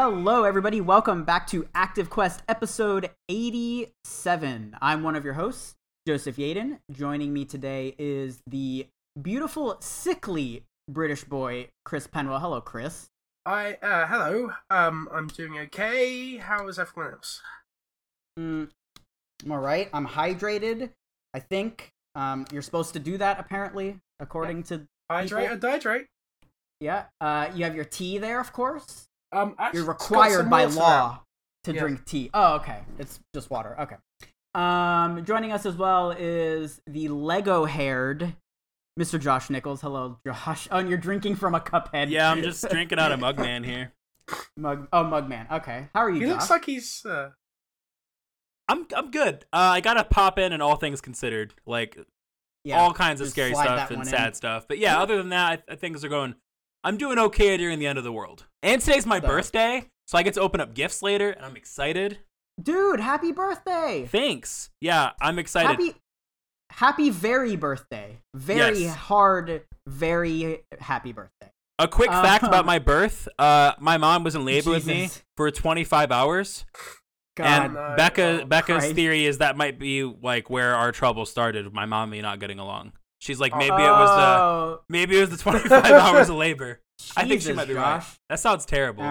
Hello, everybody. Welcome back to Active Quest episode 87. I'm one of your hosts, Joseph Yaden. Joining me today is the beautiful, sickly British boy, Chris Penwell. Hello, Chris. Hello. I'm doing okay. How is everyone else? I'm all right. I'm hydrated, I think. You're supposed to do that, apparently, according to... Hydrate or dihydrate. Yeah. You have your tea there, of course. Actually, you're required by law to drink tea. Oh, okay. It's just water. Okay. Joining us as well is the Lego-haired Mr. Josh Nichols. Hello, Josh. Oh, and you're drinking from a cuphead. Yeah, I'm just drinking out of Mugman here. Mugman. Okay. How are you, Josh? He looks like he's... I'm good. I gotta pop in and all things considered. Like, all kinds of scary stuff and sad stuff. But yeah, other than that, I things are going... I'm doing okay during the end of the world. And today's my birthday, so I get to open up gifts later, and I'm excited. Dude, happy birthday! Thanks. Yeah, I'm excited. Happy very birthday. Very hard, very happy birthday. A quick fact about my birth. My mom was in labor with me for 25 hours. God, and Becca's theory is that might be like where our trouble started, my mom and me not getting along. She's like, maybe it was the 25 hours of labor. Jesus, I think she might be right. That sounds terrible. All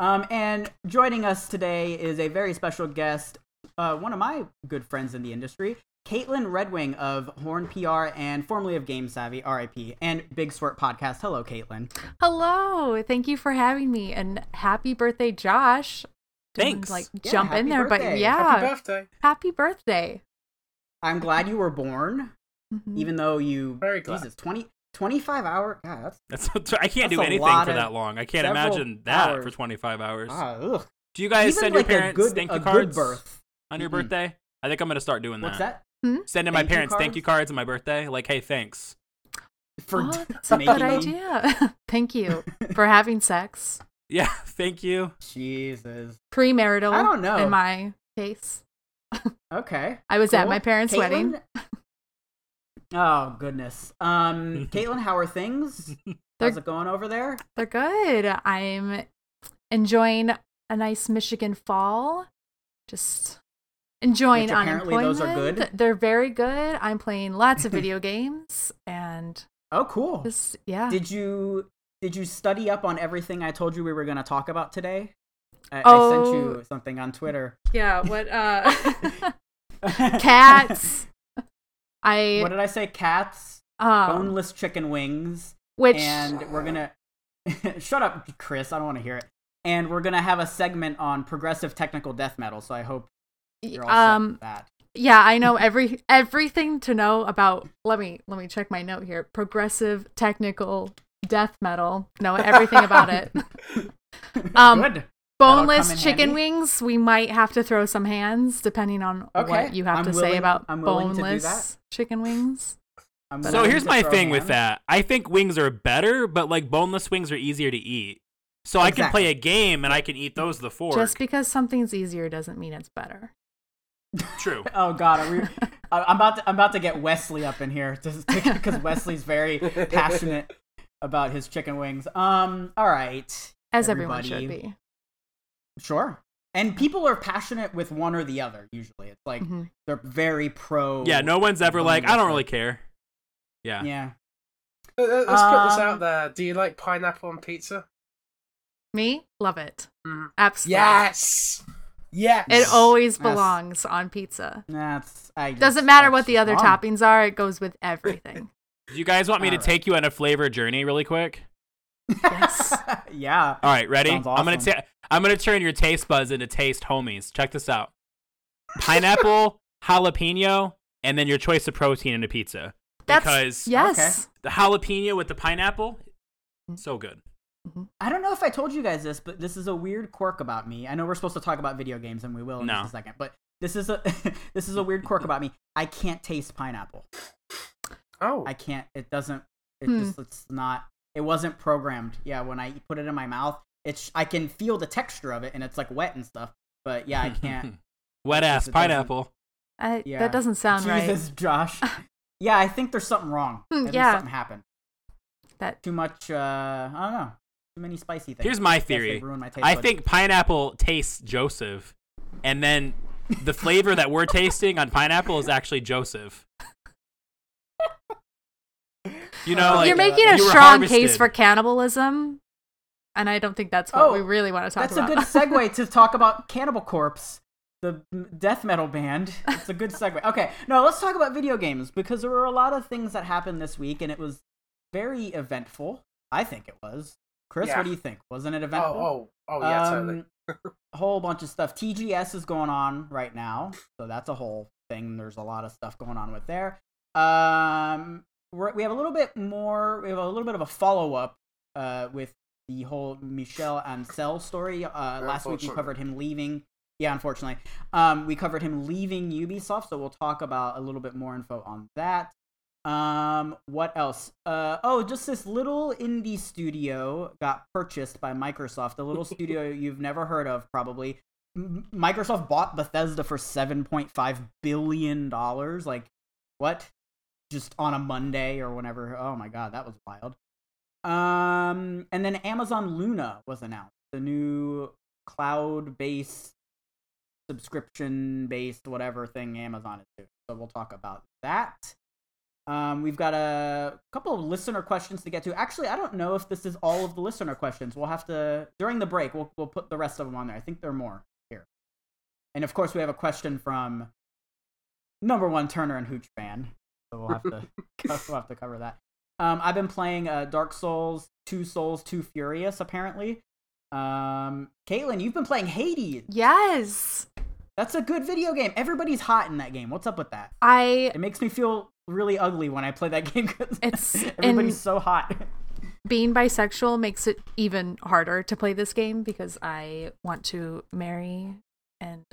right. And joining us today is a very special guest, one of my good friends in the industry, Caitlin Redwing of Horn PR and formerly of Game Savvy, RIP, and Big Sort Podcast. Hello, Caitlin. Hello. Thank you for having me, and happy birthday, Josh. Thanks. Jump in there, but yeah. Happy birthday. Happy birthday. I'm glad you were born. Mm-hmm. Even though you, Jesus, 25 hours, God, that's I can't do anything for that long. I can't imagine that for 25 hours. Do you guys send your parents thank you cards on your birthday? I think I'm going to start doing that. What's that? Sending my parents thank you cards on my birthday. Like, hey, thanks. That's a good idea. Thank you for having sex. Yeah, thank you. Jesus. Premarital, I don't know. In my case. Okay. I was at my parents' wedding. Oh, goodness. Caitlin, how are things? How's it going over there? They're good. I'm enjoying a nice Michigan fall. Just enjoying unemployment. Those are good. They're very good. I'm playing lots of video games. And oh, cool. Just, yeah. Did you study up on everything I told you we were going to talk about today? I sent you something on Twitter. Yeah, what? Cats. What did I say? Cats, boneless chicken wings, and we're gonna shut up, Chris. I don't want to hear it. And we're gonna have a segment on progressive technical death metal. So I hope you're all set with that. Yeah, I know everything to know about. Let me check my note here. Progressive technical death metal. Know everything about it. Good. Boneless chicken wings. We might have to throw some hands depending on what you have to say about boneless chicken wings. So here's my thing with that. I think wings are better, but like boneless wings are easier to eat. So I can play a game and I can eat those with the fork. Just because something's easier doesn't mean it's better. True. Oh God, I'm about to get Wesley up in here because Wesley's very passionate about his chicken wings. All right, as everyone should be. Sure. And people are passionate with one or the other, usually. It's like they're very pro. Yeah, no one's ever like, I don't really care. Yeah. Yeah. Let's put this out there. Do you like pineapple on pizza? Me? Love it. Mm. Absolutely. Yes. Yes. It always belongs on pizza. Doesn't matter what the other toppings are. It goes with everything. Do you guys want me to take you on a flavor journey really quick? Yes. Yeah. All right, ready? Awesome. I'm gonna turn your taste buds into taste homies. Check this out: pineapple, jalapeno, and then your choice of protein in a pizza. The jalapeno with the pineapple, so good. I don't know if I told you guys this, but this is a weird quirk about me. I know we're supposed to talk about video games, and we will in just a second. But this is a this is a weird quirk about me. I can't taste pineapple. Oh, I can't. It doesn't. It just. It's not. It wasn't programmed. Yeah, when I put it in my mouth, I can feel the texture of it, and it's like wet and stuff. But yeah, I can't. Wet ass pineapple. That doesn't sound right. Jesus, Josh. Yeah, I think there's something wrong. I think something happened. Too much. I don't know. Too many spicy things. Here's my theory. I think pineapple tastes Joseph, and then the flavor that we're tasting on pineapple is actually Joseph. You know, like, you're making a strong case for cannibalism, and I don't think that's what we really want to talk about. That's a good segue to talk about Cannibal Corpse, the death metal band. It's a good segue. Okay, no, let's talk about video games, because there were a lot of things that happened this week, and it was very eventful. I think it was. Chris, what do you think? Wasn't it eventful? Oh yeah, totally. A whole bunch of stuff. TGS is going on right now, so that's a whole thing. There's a lot of stuff going on with there. We have a little bit of a follow-up with the whole Michel Ancel story. Last week we covered him leaving. Yeah, unfortunately. We covered him leaving Ubisoft, so we'll talk about a little bit more info on that. What else? Just this little indie studio got purchased by Microsoft. A little studio you've never heard of, probably. Microsoft bought Bethesda for $7.5 billion. Like, what? Just on a Monday or whenever. Oh my god, that was wild. And then Amazon Luna was announced, the new cloud-based, subscription-based, whatever thing Amazon is doing. So we'll talk about that. We've got a couple of listener questions to get to. Actually, I don't know if this is all of the listener questions. We'll have to, during the break, we'll put the rest of them on there. I think there are more here. And of course, we have a question from number one Turner and Hooch fan. So we'll have to cover that. I've been playing Dark Souls, Two Souls, Two Furious, apparently. Caitlin, you've been playing Hades. Yes. That's a good video game. Everybody's hot in that game. What's up with that? It makes me feel really ugly when I play that game because everybody's so hot. Being bisexual makes it even harder to play this game because I want to marry and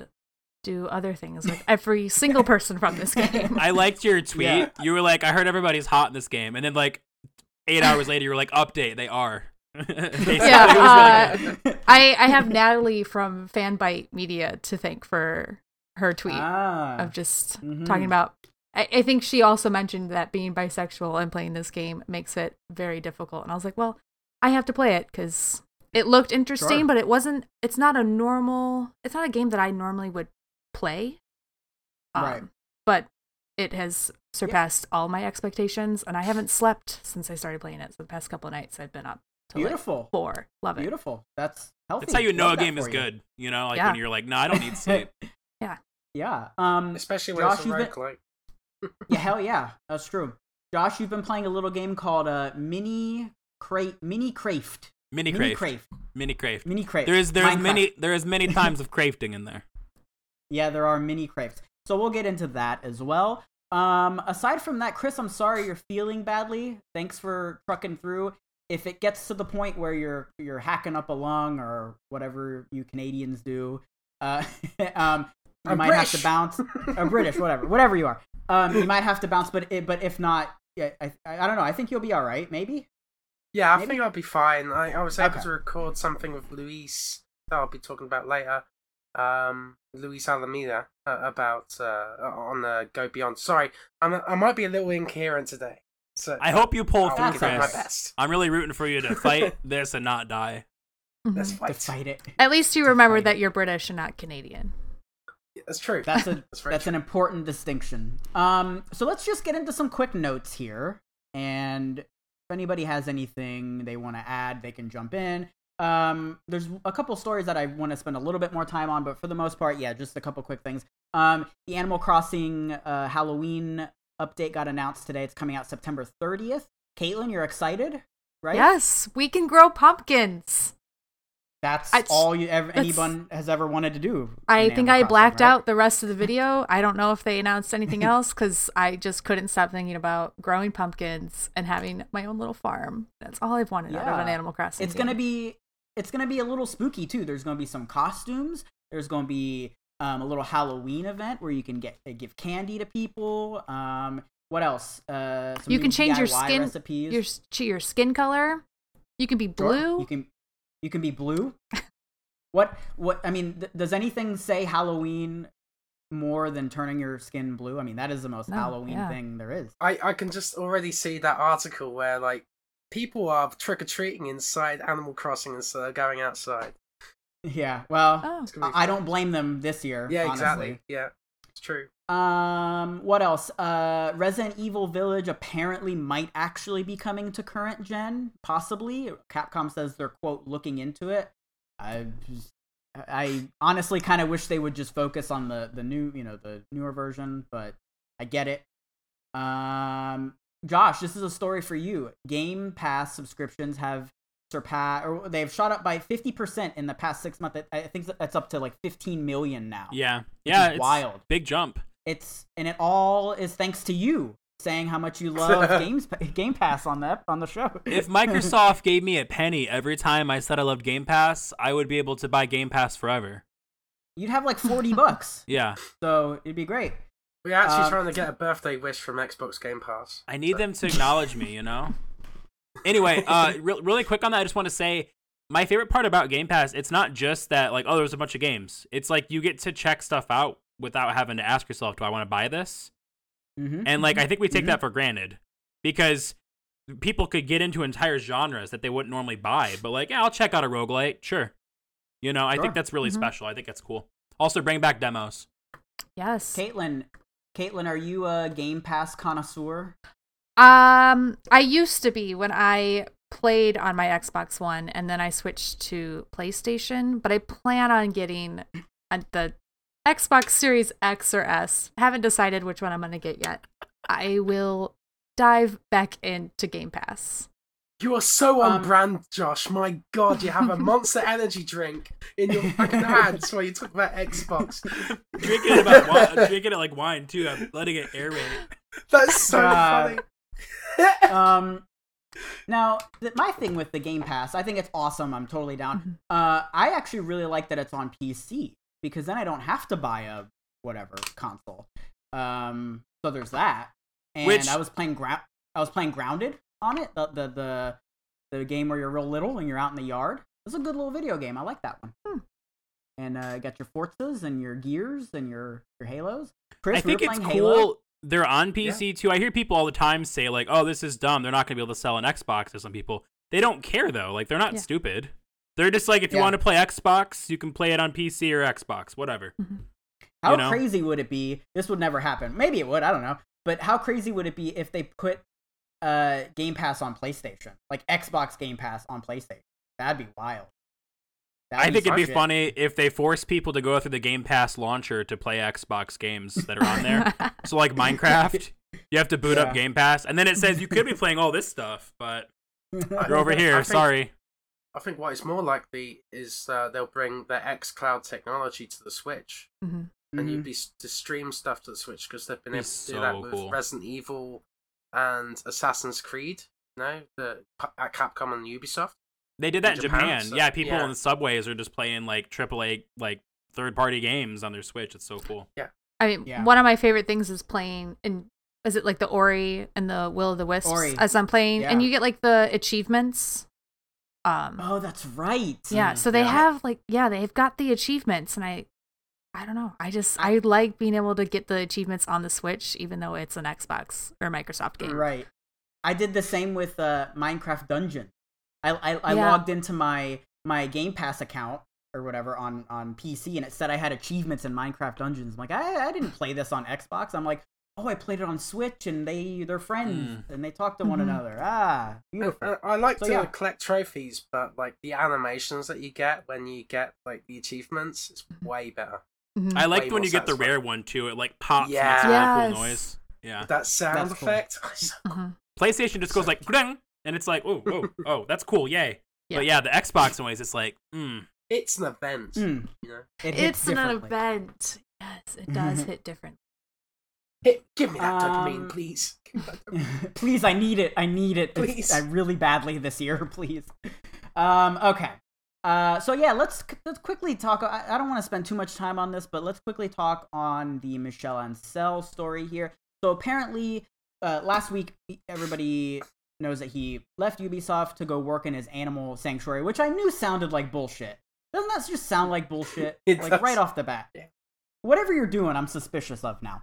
do other things with every single person from this game. I liked your tweet. Yeah. You were like, I heard everybody's hot in this game. And then like 8 hours later, you were like, update, they are. Yeah, I have Natalie from Fanbyte Media to thank for her tweet of just talking about, I think she also mentioned that being bisexual and playing this game makes it very difficult. And I was like, well, I have to play it because it looked interesting, but it's not a game that I normally would play, right? But it has surpassed all my expectations, and I haven't slept since I started playing it. So the past couple of nights I've been up till like 4. Love it. Beautiful. That's healthy. That's how you know a game is good. You know, like when you're like, no, I don't need sleep. Yeah. Especially when it's a rank light. Yeah, hell yeah, that's true. Josh, you've been playing a little game called Mini Craft. There is many times of crafting in there. Yeah, there are mini crafts. So we'll get into that as well. Aside from that, Chris, I'm sorry you're feeling badly. Thanks for trucking through. If it gets to the point where you're hacking up a lung or whatever you Canadians do, whatever you are. You might have to bounce, but if not, yeah, I don't know. I think you'll be all right, maybe? Yeah, I think I'll be fine. I was able to record something with Luis that I'll be talking about later, Luis Alameda, about on the Go Beyond. Sorry, I might be a little incoherent today. So, I hope you pull through, Chris. I'm really rooting for you to fight this and not die. Let's fight it. At least you remember that you're British and not Canadian. Yeah, that's true. That's an important distinction. So let's just get into some quick notes here. And if anybody has anything they want to add, they can jump in. There's a couple stories that I want to spend a little bit more time on, but for the most part, yeah, just a couple quick things. The Animal Crossing Halloween update got announced today. It's coming out September 30th. Caitlin, you're excited, right? Yes, we can grow pumpkins. Anyone has ever wanted to do. I think I blacked out the rest of the video. I don't know if they announced anything else because I just couldn't stop thinking about growing pumpkins and having my own little farm. That's all I've wanted out of an Animal Crossing. It's gonna be a little spooky too. There's gonna be some costumes. There's gonna be a little Halloween event where you can give candy to people. What else? You can change your skin recipes. Your skin color. You can be blue. You can be blue. What? I mean, does anything say Halloween more than turning your skin blue? I mean, that is the most Halloween thing there is. I can just already see that article where like people are trick-or-treating inside Animal Crossing instead of going outside. Yeah, well, I don't blame them this year. Yeah, honestly. Exactly. Yeah, it's true. What else? Resident Evil Village apparently might actually be coming to current gen, possibly. Capcom says they're, quote, looking into it. I honestly kind of wish they would just focus on the newer version, but I get it. Josh, this is a story for you. Game Pass subscriptions have they've shot up by 50% in the past 6 months. I think that's up to like 15 million now. Yeah, it's wild, big jump. And it all is thanks to you saying how much you love Game Pass on the show. If Microsoft gave me a penny every time I said I loved Game Pass, I would be able to buy Game Pass forever. You'd have like 40 bucks. Yeah, so it'd be great. We're actually trying to get a birthday wish from Xbox Game Pass. I need them to acknowledge me, you know. Anyway, really quick on that, I just want to say my favorite part about Game Pass, it's not just that, like, oh, there's a bunch of games. It's like you get to check stuff out without having to ask yourself, do I want to buy this? Mm-hmm. And, like, I think we take that for granted because people could get into entire genres that they wouldn't normally buy. But, like, yeah, I'll check out a roguelite. Sure. You know, I think that's really special. I think that's cool. Also, bring back demos. Yes. Caitlin, are you a Game Pass connoisseur? I used to be when I played on my Xbox One, and then I switched to PlayStation, but I plan on getting the Xbox Series X or S. Haven't decided which one I'm going to get yet. I will dive back into Game Pass. You are so on brand, Josh. My God, you have a Monster energy drink in your fucking hands while you talk about Xbox. Drinking it like wine, too. I'm letting it aerate. That's so funny. Now, my thing with the Game Pass, I think it's awesome. I'm totally down. I actually really like that it's on PC because then I don't have to buy a whatever console. So there's that. And I was playing Grounded on it, the game where you're real little and you're out in the yard. It's a good little video game. I like that one. And got your Forzas and your Gears and your Halos. Chris, I think it's cool. Halo. They're on PC too. I hear people all the time say like, "Oh, this is dumb. They're not going to be able to sell an Xbox." To some people, they don't care though. Like they're not stupid. They're just like, if you want to play Xbox, you can play it on PC or Xbox, whatever. How crazy would it be? This would never happen. Maybe it would. I don't know. But how crazy would it be if they put Game Pass on PlayStation, like Xbox Game Pass on PlayStation? That'd be wild. I think it'd be funny if they force people to go through the Game Pass launcher to play Xbox games that are on there. So like Minecraft, you have to boot up Game Pass, and then it says you could be playing all this stuff, but you're over here. Sorry. I think what is more likely is they'll bring their xCloud technology to the Switch, and you'd be to stream stuff to the Switch because they've been able to do that with Resident Evil and Assassin's Creed. No, at Capcom and Ubisoft. They did that in Japan. So, yeah, people in the subways are just playing like AAA, like third-party games on their Switch. It's so cool. Yeah, I mean, one of my favorite things is playing. Is it like the Ori and the Will of the Wisps? As I'm playing, and you get like the achievements. Oh, that's right. Yeah. So they have like they've got the achievements, and I don't know. I like being able to get the achievements on the Switch, even though it's an Xbox or Microsoft game. Right. I did the same with Minecraft Dungeon. I logged into my Game Pass account or whatever on PC, and it said I had achievements in Minecraft Dungeons. I'm like, I didn't play this on Xbox. I'm like, oh, I played it on Switch, and they're friends, and they talk to one another. Ah, beautiful. I like to collect trophies, but like the animations that you get when you get like the achievements, it's way better. Mm-hmm. I liked when you get the rare one too. It like pops and it's a really cool noise. Yeah, that sound effect. Cool. PlayStation just goes like, "Gring." And it's like, oh, that's cool, yay. Yeah. But yeah, the Xbox noise, it's like, It's an event. You know? It's an event. Yes, it does hit differently. Give me that dopamine, please. Please, I need it. Please. Really badly this year, please. Okay. So yeah, let's quickly talk. I don't want to spend too much time on this, but let's quickly talk on the Michel Ancel story here. So apparently, last week, everybody knows that he left Ubisoft to go work in his animal sanctuary, which I knew sounded like bullshit. Doesn't that just sound like bullshit? Like does. Right off the bat. Yeah. Whatever you're doing, I'm suspicious of now.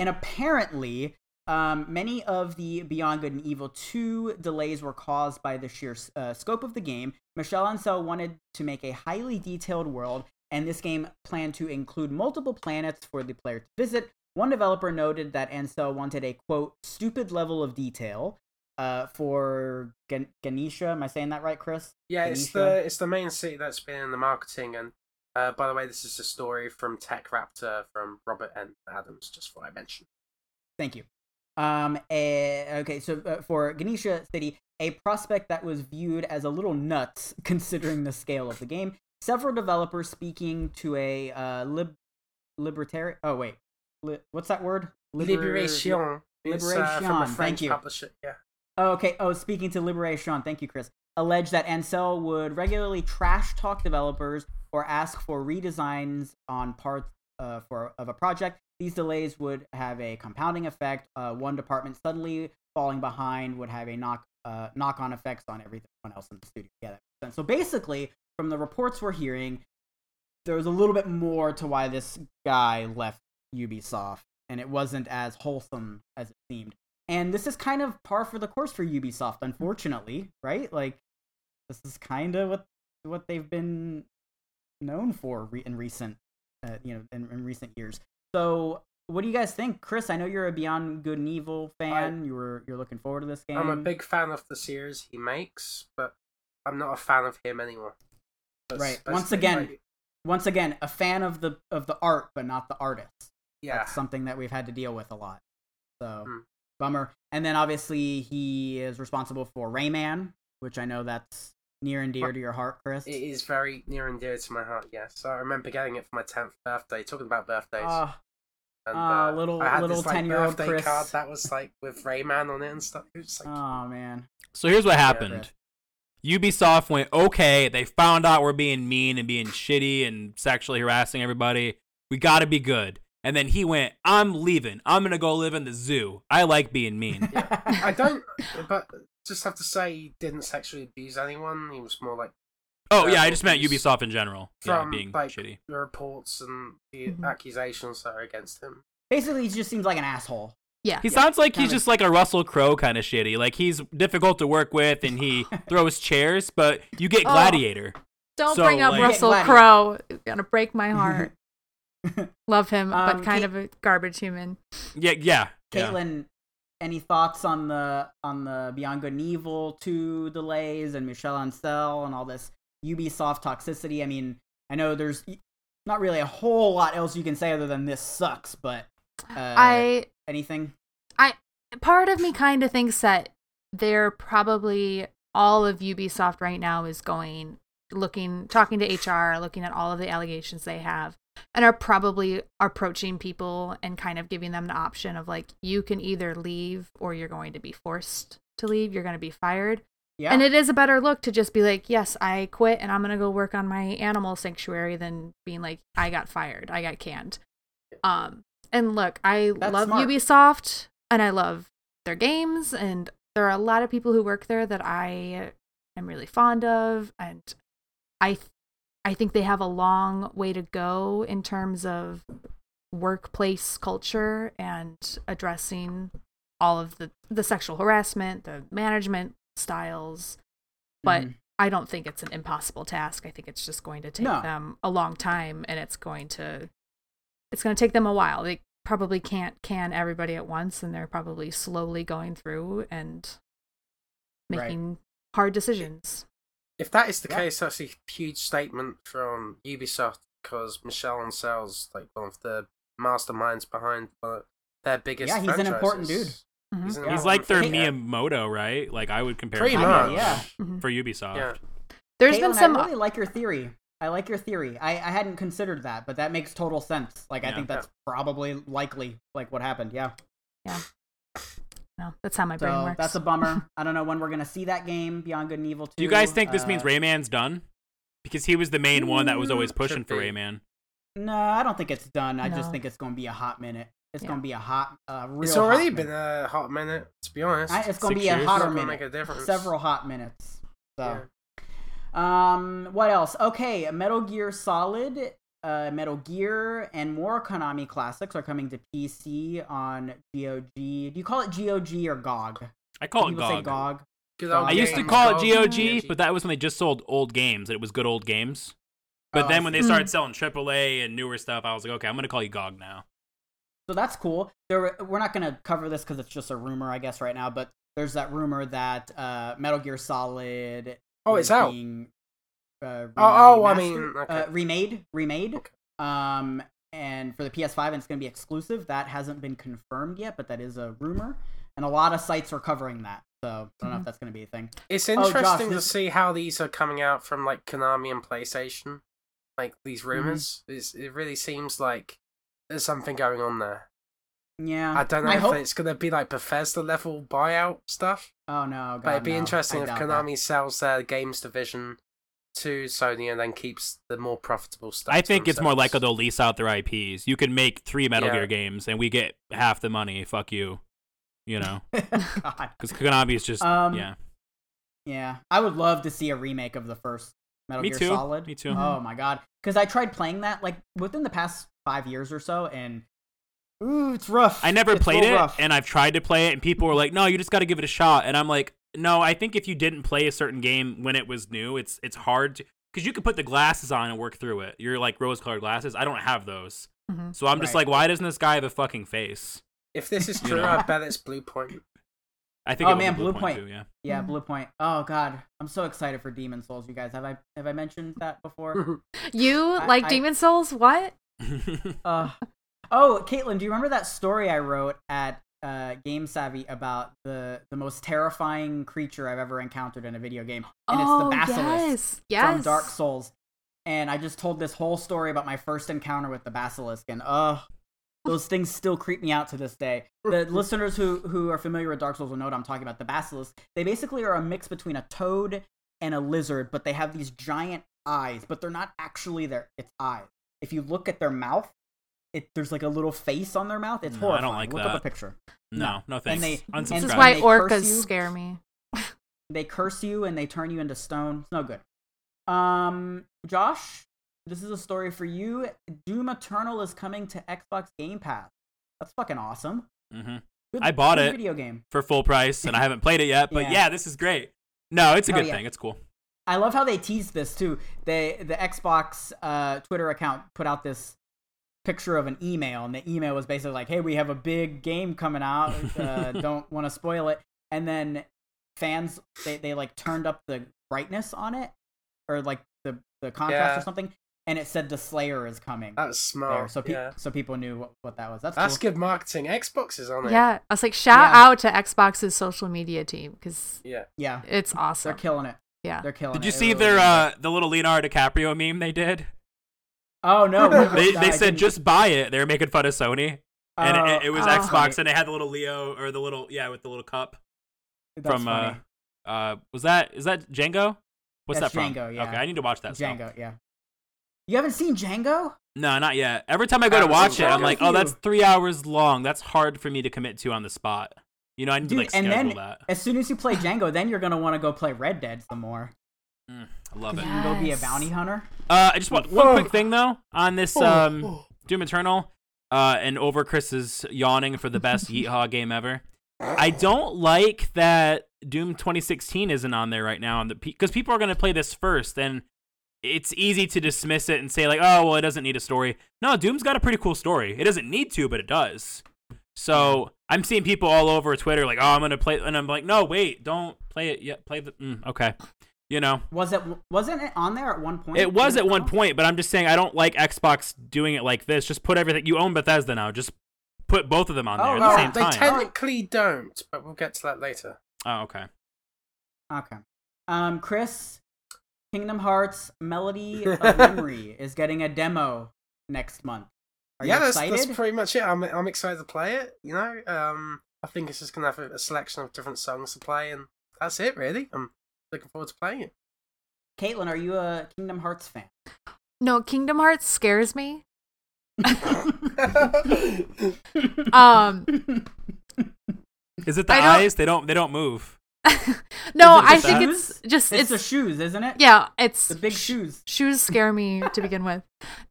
And apparently, Many of the Beyond Good and Evil 2 delays were caused by the sheer scope of the game. Michel Ancel wanted to make a highly detailed world, and this game planned to include multiple planets for the player to visit. One developer noted that Ancel wanted a, quote, stupid level of detail for Ganesha. Am I saying that right, Chris? Yeah, Ganesha? it's the main city that's been in the marketing. And by the way, this is a story from Tech Raptor from Robert N. Adams, just what I mentioned. Thank you. For Ganesha City, a prospect that was viewed as a little nuts considering the scale of the game. Several developers speaking to a libertarian. Oh wait, what's that word? Liberation. Liberation. From a French publisher. Yeah. Oh, okay. Oh, speaking to Liberation. Thank you, Chris. Alleged that Ancel would regularly trash talk developers or ask for redesigns on parts of a project. These delays would have a compounding effect. One department suddenly falling behind would have a knock-on effects on everyone else in the studio. Yeah, that makes sense. So basically, from the reports we're hearing, there was a little bit more to why this guy left Ubisoft, and it wasn't as wholesome as it seemed. And this is kind of par for the course for Ubisoft, unfortunately, right? Like, this is kind of what they've been known for in recent years. So, what do you guys think, Chris? I know you're a Beyond Good and Evil fan. You're looking forward to this game. I'm a big fan of the series he makes, but I'm not a fan of him anymore. Once again, a fan of the art, but not the artist. Yeah, that's something that we've had to deal with a lot. So, bummer. And then obviously he is responsible for Rayman, which I know that's near and dear to your heart, Chris. It is very near and dear to my heart, yes. I remember getting it for my 10th birthday. Talking about birthdays. I had this 10-year-old birthday Chris. Card that was like with Rayman on it and stuff. It was, oh, man. So here's what happened. Yeah, Ubisoft went, okay, they found out we're being mean and being shitty and sexually harassing everybody. We got to be good. And then he went, I'm leaving. I'm going to go live in the zoo. I like being mean. Yeah. But just have to say he didn't sexually abuse anyone. He was more like... Oh, yeah, I just meant Ubisoft in general. From, being shitty. The reports and the accusations that are against him. Basically, he just seems like an asshole. Yeah. He sounds like he's just like a Russell Crowe kind of shitty. Like, he's difficult to work with, and he throws chairs, but you get Gladiator. Bring up Russell Crowe. It's going to break my heart. Love him, but kind of a garbage human. Yeah. Caitlin, any thoughts on the Beyond Good and Evil 2 delays and Michel Ancel and all this Ubisoft toxicity? I mean, I know there's not really a whole lot else you can say other than this sucks, but anything? Part of me kind of thinks that they're probably all of Ubisoft right now is going talking to HR, looking at all of the allegations they have, and are probably approaching people and kind of giving them the option of like, you can either leave or you're going to be forced to leave. You're going to be fired. Yeah. And it is a better look to just be like, yes, I quit and I'm going to go work on my animal sanctuary than being like, I got fired. I got canned. And look, I love Ubisoft and I love their games. And there are a lot of people who work there that I am really fond of. And I think they have a long way to go in terms of workplace culture and addressing all of the sexual harassment, the management styles. But I don't think it's an impossible task. I think it's just going to take them a long time, and it's going to take them a while. They probably can't can everybody at once, and they're probably slowly going through and making hard decisions. If that is the case, that's a huge statement from Ubisoft, because Michel Ancel's like one of the masterminds behind their biggest franchises. He's an important dude. Mm-hmm. He's like their Miyamoto, right? Like, I would compare him for Ubisoft. Yeah. There's been some... I really like your theory. I hadn't considered that, but that makes total sense. Like, I think that's probably likely like what happened. Yeah. Yeah. No, that's how my brain works. That's a bummer. I don't know when we're going to see that game, Beyond Good and Evil 2. Do you guys think this means Rayman's done? Because he was the main one that was always pushing for Rayman. No, I don't think it's done. I just think it's going to be a hot minute. It's going to be a hot, real It's already been a hot minute, to be honest. It's going to be a hotter minute. Make a difference. Several hot minutes. So, what else? Okay, Metal Gear Solid Metal Gear and more Konami classics are coming to PC on GOG. Do you call it GOG or GOG? I call it GOG. Say GOG. I used to call it GOG, but that was when they just sold old games. It was good old games. But then when they started selling AAA and newer stuff, I was like, okay, I'm going to call you GOG now. So that's cool. We're not going to cover this because it's just a rumor, I guess, right now. But there's that rumor that Metal Gear Solid is out. Being, remade. Okay. And for the PS5, and it's going to be exclusive. That hasn't been confirmed yet, but that is a rumor. And a lot of sites are covering that. So I don't know if that's going to be a thing. It's interesting to see how these are coming out from like Konami and PlayStation. Like these rumors, it really seems like there's something going on there. Yeah, I don't know if it's going to be like Bethesda level buyout stuff. Oh no, God, but it'd be interesting if Konami sells their games division to Sony and then keeps the more profitable stuff. I think it's more likely they'll lease out their IPs. You can make 3 Metal Gear games and we get half the money. Fuck you, you know, because Konami is just yeah. I would love to see a remake of the first Metal Gear Solid. Me too. Oh my God, because I tried playing that like within the past 5 years or so, and it's rough. I never played it, and I've tried to play it, and people were like, "No, you just got to give it a shot." And I'm like, "No, I think if you didn't play a certain game when it was new, it's hard because you could put the glasses on and work through it. You're like rose-colored glasses. I don't have those, so I'm just like, why doesn't this guy have a fucking face?" If this is true, I bet it's Blue Point. I think. Oh man, Blue Point. Too, yeah, Blue Point. Oh God, I'm so excited for Demon Souls. You guys, have I mentioned that before? Demon Souls? What? Caitlin, do you remember that story I wrote at Game Savvy about the most terrifying creature I've ever encountered in a video game? And it's the Basilisk from Dark Souls. And I just told this whole story about my first encounter with the Basilisk, and those things still creep me out to this day. The listeners who are familiar with Dark Souls will know what I'm talking about. The Basilisk, they basically are a mix between a toad and a lizard, but they have these giant eyes, but they're not actually its eyes. If you look at their mouth, there's like a little face on their mouth. It's horrifying. I don't like Look up a picture. No thanks. And this is why orcas scare me. They curse you and they turn you into stone. It's no good. Josh, this is a story for you. Doom Eternal is coming to Xbox Game Pass. That's fucking awesome. Mm-hmm. I bought it video game. For full price, and I haven't played it yet, but yeah, this is great. No, it's a good thing. It's cool. I love how they teased this, too. The Xbox Twitter account put out this picture of an email, and the email was basically like, hey, we have a big game coming out. Don't want to spoil it. And then fans, they like turned up the brightness on it, or like the contrast or something, and it said the Slayer is coming. That's smart. So people knew what that was. That's cool. Good marketing. Xbox is on it. Yeah. I was like, shout out to Xbox's social media team, because it's awesome. They're killing it. Yeah, they're killing. Did you see their the little Leonardo DiCaprio meme they did? Oh no! They said just buy it. They were making fun of Sony, and it was Xbox, and it had the little Leo or the little with the little cup. That's from funny. Is that Django? What's that from? Django, yeah. Okay, I need to watch that. Django, yeah. You haven't seen Django? No, not yet. Every time I go to watch it, I'm like, that's 3 hours long. That's hard for me to commit to on the spot. You know, I need to schedule that. As soon as you play Django, then you're going to want to go play Red Dead some more. I love it. Yes. Go be a bounty hunter. I just want one quick thing, though, on this Doom Eternal, and over Chris's yawning for the best yeehaw game ever. I don't like that Doom 2016 isn't on there right now, because people are going to play this first, and it's easy to dismiss it and say, like, oh, well, it doesn't need a story. No, Doom's got a pretty cool story. It doesn't need to, but it does. So I'm seeing people all over Twitter like, oh, I'm gonna play, and I'm like, no, wait, don't play it yet. Play the okay, you know. Wasn't it on there at one point? It was at one point, but I'm just saying I don't like Xbox doing it like this. Just put everything. You own Bethesda now. Just put both of them on there at the same time. They technically don't, but we'll get to that later. Oh, okay. Okay. Chris, Kingdom Hearts Melody of Memory is getting a demo next month. That's pretty much it. I'm excited to play it, you know. I think it's just going to have a selection of different songs to play, and that's it, really. I'm looking forward to playing it. Caitlin, are you a Kingdom Hearts fan? No, Kingdom Hearts scares me. Is it the eyes? They don't move. No, I think it's just... It's the shoes, isn't it? Yeah, it's... The big shoes. Shoes scare me to begin with.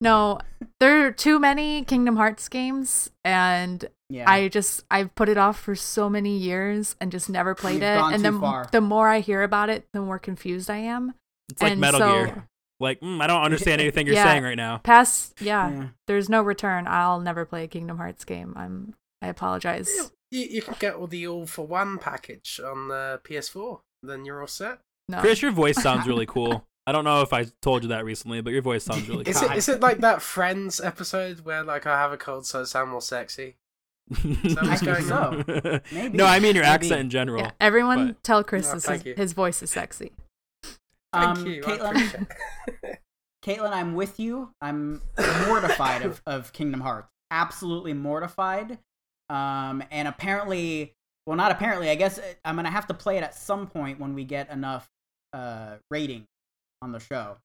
No, there are too many Kingdom Hearts games, and yeah. I've put it off for so many years and just never played it. And the more I hear about it, the more confused I am. It's like Metal Gear. Like, I don't understand anything you're saying right now. There's no return. I'll never play a Kingdom Hearts game. I apologize. You could get all the all-for-one package on the PS4. Then you're all set. No. Chris, your voice sounds really cool. I don't know if I told you that recently, but your voice sounds really cool. Is it like that Friends episode where like I have a cold so I sound more sexy? Is that what's going on? Maybe. No, I mean your accent in general. Yeah, everyone tell Chris his voice is sexy. Thank you, Caitlin. Caitlin, I'm with you. I'm mortified of Kingdom Hearts. Absolutely mortified. And apparently, well, not apparently, I guess I'm going to have to play it at some point when we get enough rating on the show.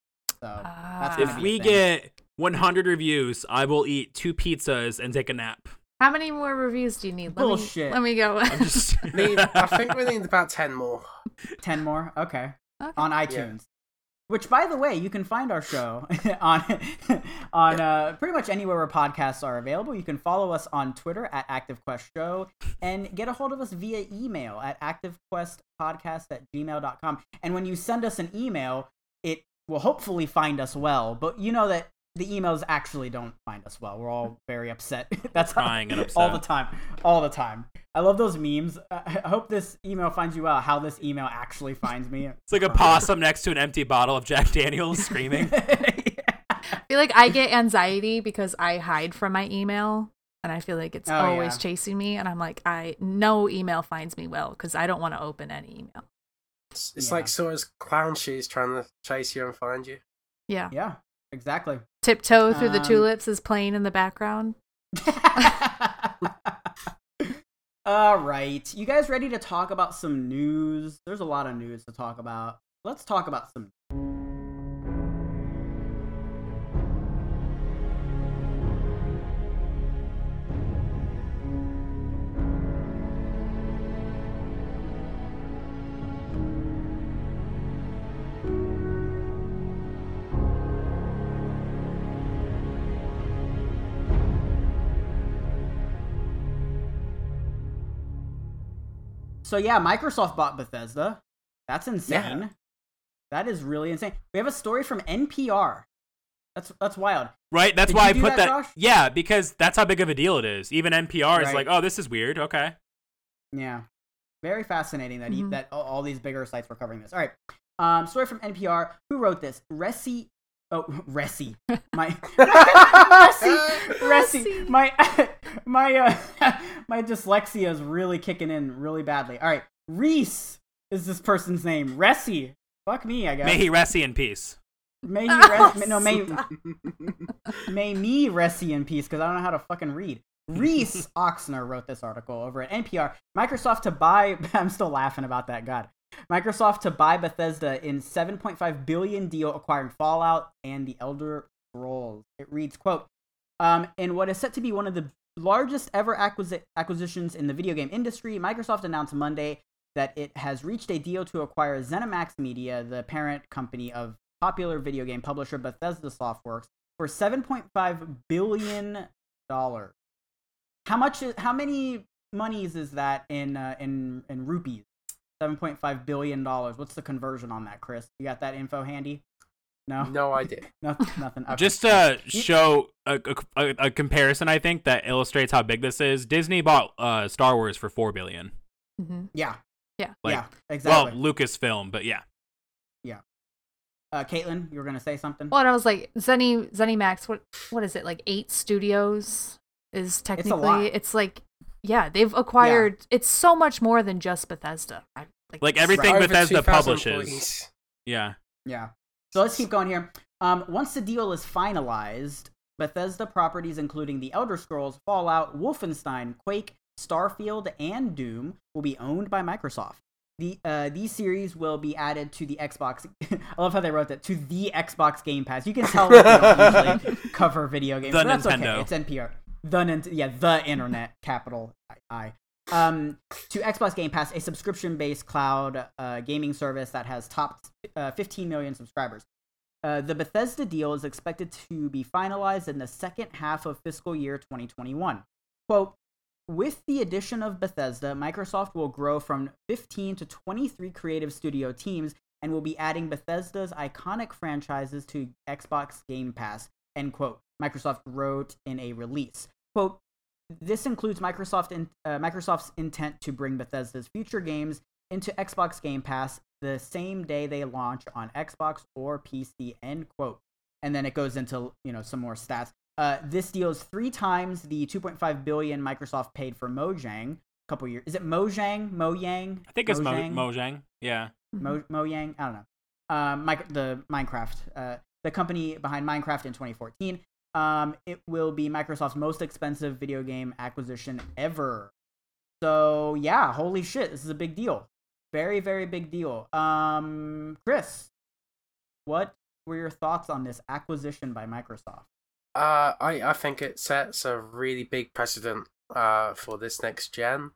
So that's if we get 100 reviews, I will eat 2 pizzas and take a nap. How many more reviews do you need? Bullshit. Let me go. I think we need about 10 more. 10 more? Okay. On iTunes. Yeah. Which, by the way, you can find our show on pretty much anywhere where podcasts are available. You can follow us on Twitter at Active Quest Show and get a hold of us via email at activequestpodcast@gmail.com. And when you send us an email, it will hopefully find us well. But you know that the emails actually don't find us well. We're all very upset. That's crying and upset. All the time. I love those memes. I hope this email finds you well. How this email actually finds me. It's like a possum next to an empty bottle of Jack Daniels screaming. I feel like I get anxiety because I hide from my email and I feel like it's always chasing me. And I'm like, no email finds me well because I don't want to open any email. It's like Sora's clown shoes trying to chase you and find you. Yeah. Yeah, exactly. Tiptoe Through the Tulips is playing in the background. All right. You guys ready to talk about some news? There's a lot of news to talk about. Let's talk about some. So yeah, Microsoft bought Bethesda. That's insane. Yeah. That is really insane. We have a story from NPR. That's wild. Right? That's why I put that. Josh? Yeah, because that's how big of a deal it is. Even NPR is like, oh, this is weird. Okay. Yeah. Very fascinating that that all these bigger sites were covering this. All right. Story from NPR. Who wrote this? Resi. My dyslexia is really kicking in really badly. All right, Reese is this person's name. Resi, fuck me, I guess. May he Resi in peace. May me Resi in peace, because I don't know how to fucking read. Reese Oxner wrote this article over at NPR. I'm still laughing about that. God. Microsoft to buy Bethesda in $7.5 billion deal acquiring Fallout and the Elder Scrolls. It reads, quote, in what is set to be one of the largest ever acquisitions in the video game industry, Microsoft announced Monday that it has reached a deal to acquire ZeniMax Media, the parent company of popular video game publisher Bethesda Softworks, for $7.5 billion. How many monies is that in rupees? $7.5 billion. What's the conversion on that, Chris? You got that info handy? No idea. Nothing. Okay. Just to show a comparison, I think that illustrates how big this is. Disney bought Star Wars for $4 billion. Mm-hmm. Yeah. Like, yeah. Exactly. Well, Lucasfilm, but yeah. Yeah. Caitlin, you were gonna say something. Well, and I was like, ZeniMax. What is it? Like 8 studios is technically. It's a lot. It's like. Yeah, they've acquired... Yeah. It's so much more than just Bethesda. Like everything right. Bethesda publishes. Employees. Yeah. Yeah. So let's keep going here. Once the deal is finalized, Bethesda properties including The Elder Scrolls, Fallout, Wolfenstein, Quake, Starfield, and Doom will be owned by Microsoft. These series will be added to the Xbox. I love how they wrote that. To the Xbox Game Pass. You can tell they don't usually cover video games. The Nintendo. That's okay. It's NPR. The internet, capital I. to Xbox Game Pass, a subscription-based cloud gaming service that has topped 15 million subscribers. The Bethesda deal is expected to be finalized in the second half of fiscal year 2021. Quote, with the addition of Bethesda, Microsoft will grow from 15 to 23 creative studio teams and will be adding Bethesda's iconic franchises to Xbox Game Pass, end quote, Microsoft wrote in a release. Quote, this includes Microsoft's intent to bring Bethesda's future games into Xbox Game Pass the same day they launch on Xbox or PC, end quote. And then it goes into, you know, some more stats. This deal is 3 times the $2.5 billion Microsoft paid for Mojang a couple years. Is it Mojang? Mojang? I think it's Mojang. Mojang. Yeah. Mojang? I don't know. The Minecraft. The company behind Minecraft in 2014. It will be Microsoft's most expensive video game acquisition ever. So, yeah, holy shit, this is a big deal. Very, very big deal. Chris, what were your thoughts on this acquisition by Microsoft? I think it sets a really big precedent for this next gen.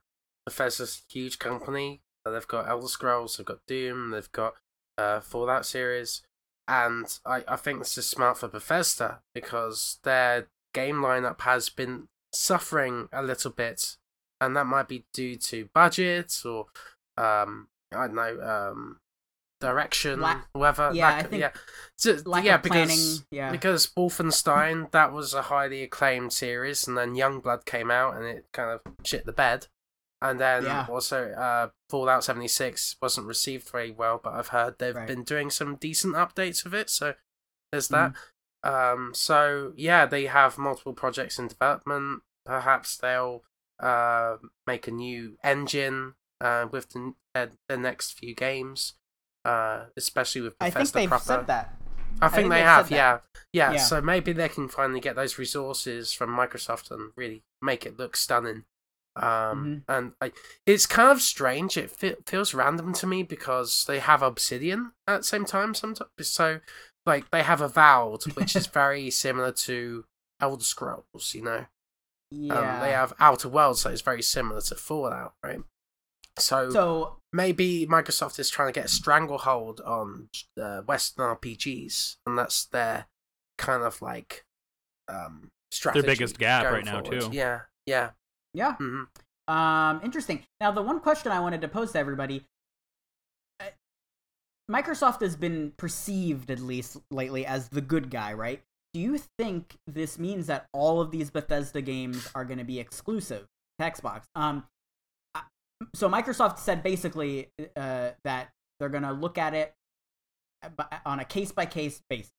Bethesda's a huge company. They've got Elder Scrolls, they've got Doom, they've got Fallout series. And I think this is smart for Bethesda because their game lineup has been suffering a little bit, and that might be due to budget or direction, whatever. Yeah, because Wolfenstein, that was a highly acclaimed series, and then Youngblood came out and it kind of shit the bed, and then also Fallout 76 wasn't received very well, but I've heard they've been doing some decent updates of it, so there's that. So yeah, they have multiple projects in development. Perhaps they'll make a new engine with the next few games, especially with Bethesda. I think they've said that. I think they have, yeah. So maybe they can finally get those resources from Microsoft and really make it look stunning. And it's kind of strange. It feels random to me because they have Obsidian at the same time sometimes. So, like, they have Avowed, which is very similar to Elder Scrolls, you know. Yeah. They have Outer Worlds, so it's very similar to Fallout, right? So maybe Microsoft is trying to get a stranglehold on Western RPGs, and that's their kind of like strategy. Their biggest gap right now, too. Yeah. Mm-hmm. Interesting. Now, the one question I wanted to pose to everybody, Microsoft has been perceived, at least lately, as the good guy, right? Do you think this means that all of these Bethesda games are going to be exclusive to Xbox? So Microsoft said basically that they're going to look at it on a case-by-case basis.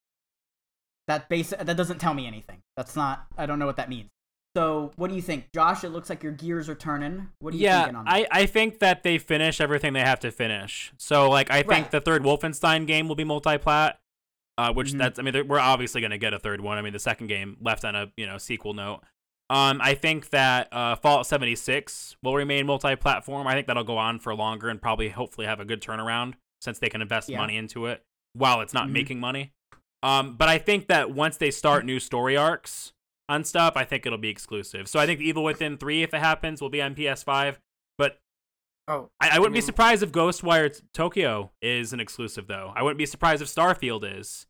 That doesn't tell me anything. I don't know what that means. So, what do you think, Josh? It looks like your gears are turning. What are you thinking on that? I think that they finish everything they have to finish. So, like, I think the third Wolfenstein game will be multi-plat, which that's, I mean, we're obviously going to get a third one. I mean, the second game left on a, you know, sequel note. I think that Fallout 76 will remain multi-platform. I think that'll go on for longer and probably hopefully have a good turnaround since they can invest money into it while it's not making money. But I think that once they start new story arcs on stuff, I think it'll be exclusive. So I think Evil Within 3, if it happens, will be on PS5. But I wouldn't be surprised if Ghostwire Tokyo is an exclusive, though. I wouldn't be surprised if Starfield is.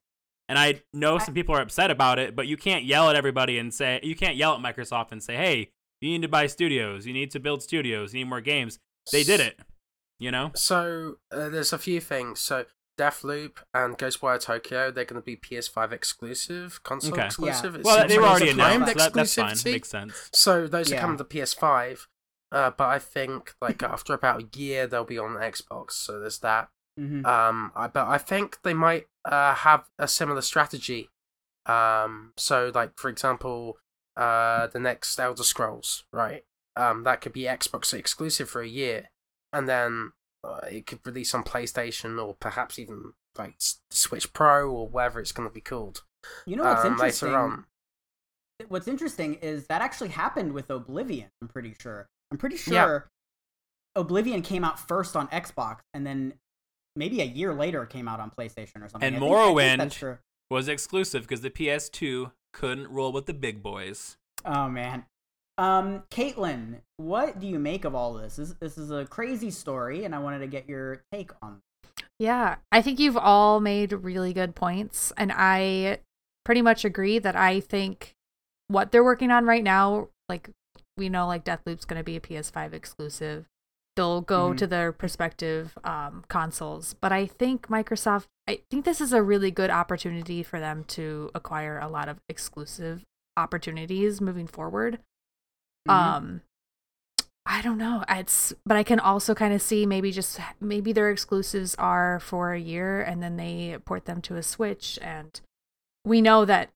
And I know some people are upset about it, but you can't yell at everybody and say, you can't yell at Microsoft and say, hey, you need to buy studios, you need to build studios, you need more games. They did it, you know? So there's a few things. So Deathloop and Ghostwire Tokyo, they're going to be PS5 exclusive, console exclusive. Yeah. Well, they were already announced, so that's fine. Makes sense. So those are coming to PS5, but I think like after about a year, they'll be on Xbox, so there's that. But I think they might have a similar strategy. So, like, for example, the next Elder Scrolls, right? That could be Xbox exclusive for a year, and then it could release on PlayStation or perhaps even like Switch Pro or whatever it's going to be called. You know what's interesting? Later on. What's interesting is that actually happened with Oblivion. I'm pretty sure Oblivion came out first on Xbox, and then maybe a year later it came out on PlayStation or something. And Morrowind was exclusive because the PS2 couldn't roll with the big boys. Oh man, Caitlin, what do you make of all this? This is a crazy story, and I wanted to get your take on it. Yeah, I think you've all made really good points, and I pretty much agree that I think what they're working on right now, like, we know, like, Deathloop's going to be a PS5 exclusive. They'll go to their prospective consoles. But I think Microsoft, I think this is a really good opportunity for them to acquire a lot of exclusive opportunities moving forward. I don't know. But I can also kind of see maybe their exclusives are for a year and then they port them to a Switch. And we know that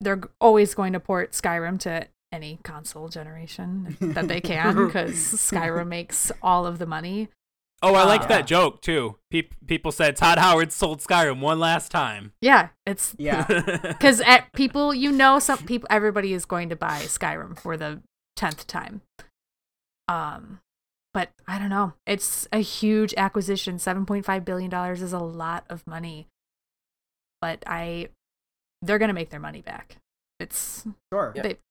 they're always going to port Skyrim to any console generation that they can, because Skyrim makes all of the money. Oh, I liked that joke too. People said Todd Howard sold Skyrim one last time. Yeah, because people, some people, everybody is going to buy Skyrim for the 10th time. But I don't know. It's a huge acquisition. $7.5 billion is a lot of money, but they're gonna make their money back.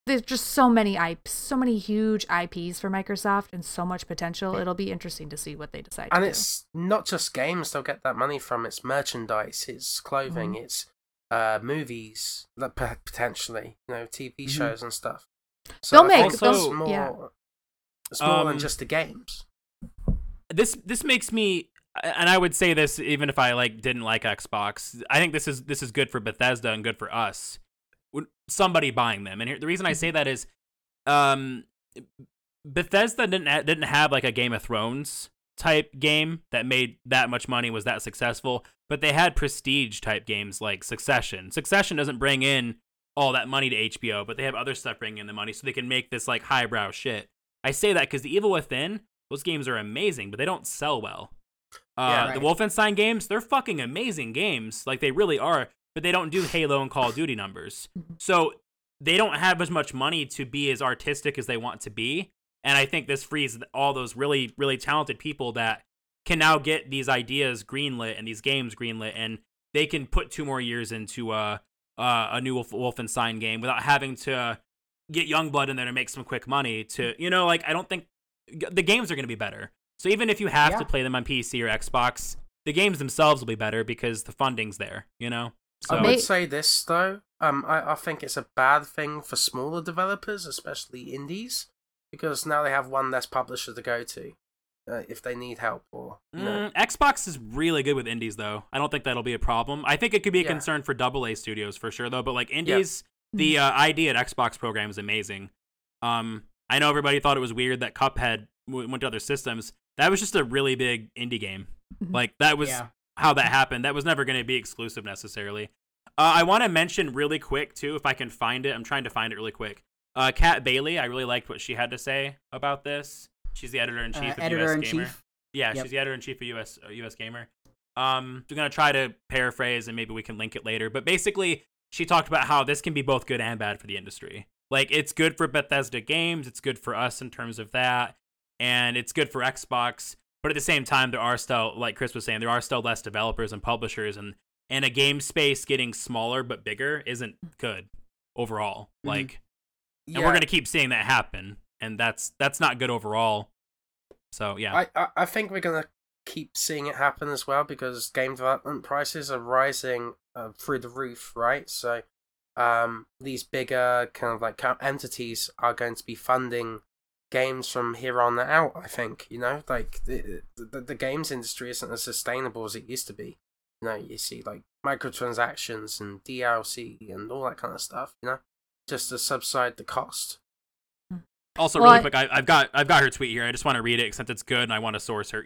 There's just so many huge IPs for Microsoft and so much potential. It'll be interesting to see what they decide to do. And it's not just games they'll get that money from. It's merchandise, it's clothing, it's movies, potentially, TV shows and stuff. So they'll make it's more than just the games. This makes me, and I would say this even if I didn't like Xbox, I think this is good for Bethesda and good for us. Somebody buying them, and the reason I say that is, Bethesda didn't have a Game of Thrones type game that made that much money, was that successful, but they had prestige type games like Succession. Succession doesn't bring in all that money to HBO, but they have other stuff bringing in the money, so they can make this highbrow shit. I say that because The Evil Within, those games are amazing, but they don't sell well. The Wolfenstein games, they're fucking amazing games, they really are. But they don't do Halo and Call of Duty numbers. So they don't have as much money to be as artistic as they want to be. And I think this frees all those really, really talented people that can now get these ideas greenlit and these games greenlit. And they can put 2 more years into a new Wolfenstein game without having to get Youngblood in there to make some quick money to, I don't think the games are going to be better. So even if you have to play them on PC or Xbox, the games themselves will be better because the funding's there, So. I would say this, though. I think it's a bad thing for smaller developers, especially indies, because now they have one less publisher to go to if they need help. Or Xbox is really good with indies, though. I don't think that'll be a problem. I think it could be a concern for AA studios for sure, though. But indies, the ID at Xbox program is amazing. I know everybody thought it was weird that Cuphead went to other systems. That was just a really big indie game. That was... Yeah. How that happened. That was never going to be exclusive necessarily. I want to mention really quick too, if I can find it, I'm trying to find it really quick. Kat Bailey, I really liked what she had to say about this. She's the editor-in-chief of US Gamer. She's the editor-in-chief of US Gamer. We're going to try to paraphrase and maybe we can link it later. But basically, she talked about how this can be both good and bad for the industry. It's good for Bethesda games. It's good for us in terms of that. And it's good for Xbox. But at the same time, there are still, like Chris was saying, there are still less developers and publishers, and a game space getting smaller but bigger isn't good overall. And we're gonna keep seeing that happen, and that's not good overall. So I think we're gonna keep seeing it happen as well because game development prices are rising through the roof, right? So these bigger kind of entities are going to be funding games from here on out, I think, the games industry isn't as sustainable as it used to be. You see microtransactions and DLC and all that kind of stuff, just to subside the cost. Also, really quick, I've got her tweet here. I just want to read it since it's good and I want to source her,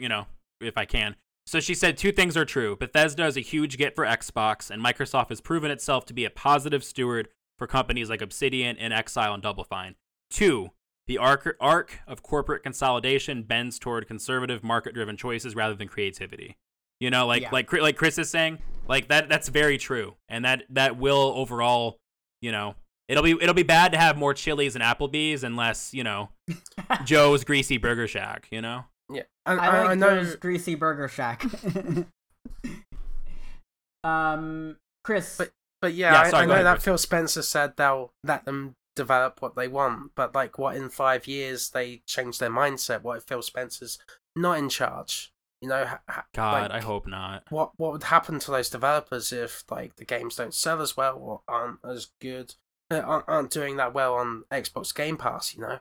if I can. So she said 2 things are true. Bethesda is a huge get for Xbox, and Microsoft has proven itself to be a positive steward for companies like Obsidian, InXile, and Double Fine. 2. The arc of corporate consolidation bends toward conservative, market-driven choices rather than creativity. Like Chris is saying, that's very true, and that will overall, it'll be bad to have more Chili's and Applebee's and less, Joe's Greasy Burger Shack. Yeah, and I know Joe's Greasy Burger Shack. Chris, but yeah, I know that Phil Spencer said they'll let them develop what they want, but like, what in 5 years they change their mindset? What if Phil Spencer's not in charge? You know, God, like, I hope not. What would happen to those developers if like the games don't sell as well or aren't as good, aren't doing that well on Xbox Game Pass? You know,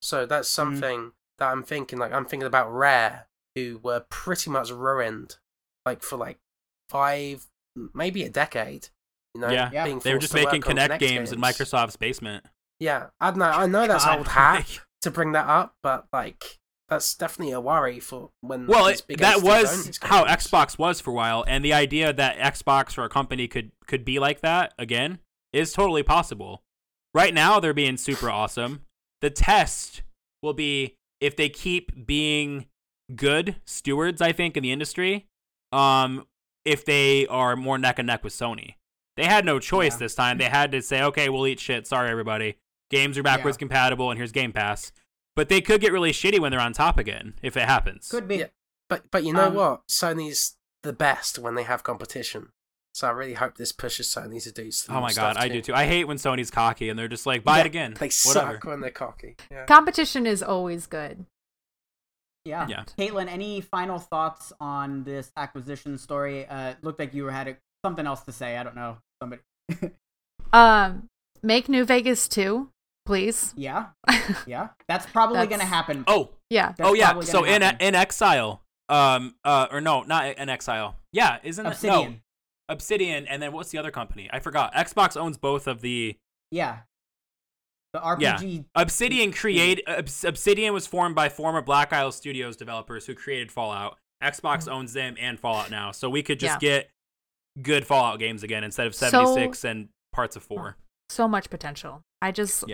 so that's something that I'm thinking. Like, I'm thinking about Rare, who were pretty much ruined, like for like 5, maybe a decade. You know, yeah, they were just making Kinect games in Microsoft's basement. Yeah, I know that's old hat to bring that up, but like. That's definitely a worry for when. Well, that was how Xbox was for a while, and the idea that Xbox or a company could be like that again is totally possible. Right now, they're being super awesome. The test will be if they keep being good stewards, I think, in the industry. If they are more neck and neck with Sony, they had no choice this time. They had to say, "Okay, we'll eat shit. Sorry, everybody. Games are backwards compatible, and here's Game Pass." But they could get really shitty when they're on top again, if it happens. Could be. Yeah. But you know what? Sony's the best when they have competition. So I really hope this pushes Sony to do something. Oh my God, I do too. I hate when Sony's cocky and they're just like, buy it again. They suck when they're cocky. Yeah. Competition is always good. Yeah. Caitlin, any final thoughts on this acquisition story? It looked like you had something else to say. I don't know. Somebody. Make New Vegas 2. Please. Yeah. That's probably going to happen. Oh, yeah. So in Exile, or no, not in Exile. Yeah, isn't it? No, Obsidian, and then what's the other company? I forgot. Xbox owns both of the. Yeah. The RPG. Yeah. Obsidian was formed by former Black Isle Studios developers who created Fallout. Xbox owns them and Fallout now, so we could just get good Fallout games again instead of 76 and parts of 4. So much potential. I just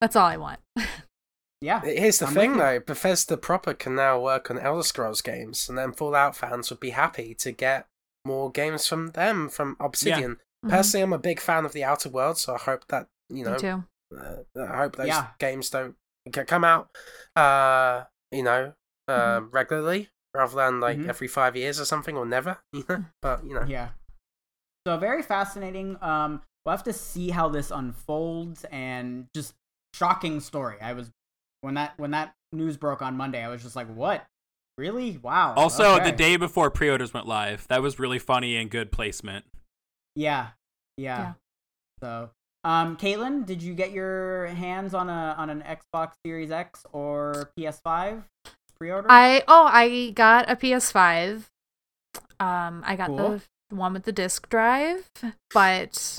that's all I want. Here's the thing though, Bethesda proper can now work on Elder Scrolls games, and then Fallout fans would be happy to get more games from them, from Obsidian. Personally, I'm a big fan of the Outer Worlds, so I hope that, you know, I hope those games don't come out you know, regularly rather than like every 5 years or something, or never. But you know, so very fascinating. We'll have to see how this unfolds, and just shocking story. I was when that news broke on Monday, I was just like, what? Really? Wow. Also, the day before pre-orders went live. That was really funny and good placement. Yeah. So, Caitlin, did you get your hands on an Xbox Series X or PS5 pre-order? I got a PS5. I got the one with the disc drive, but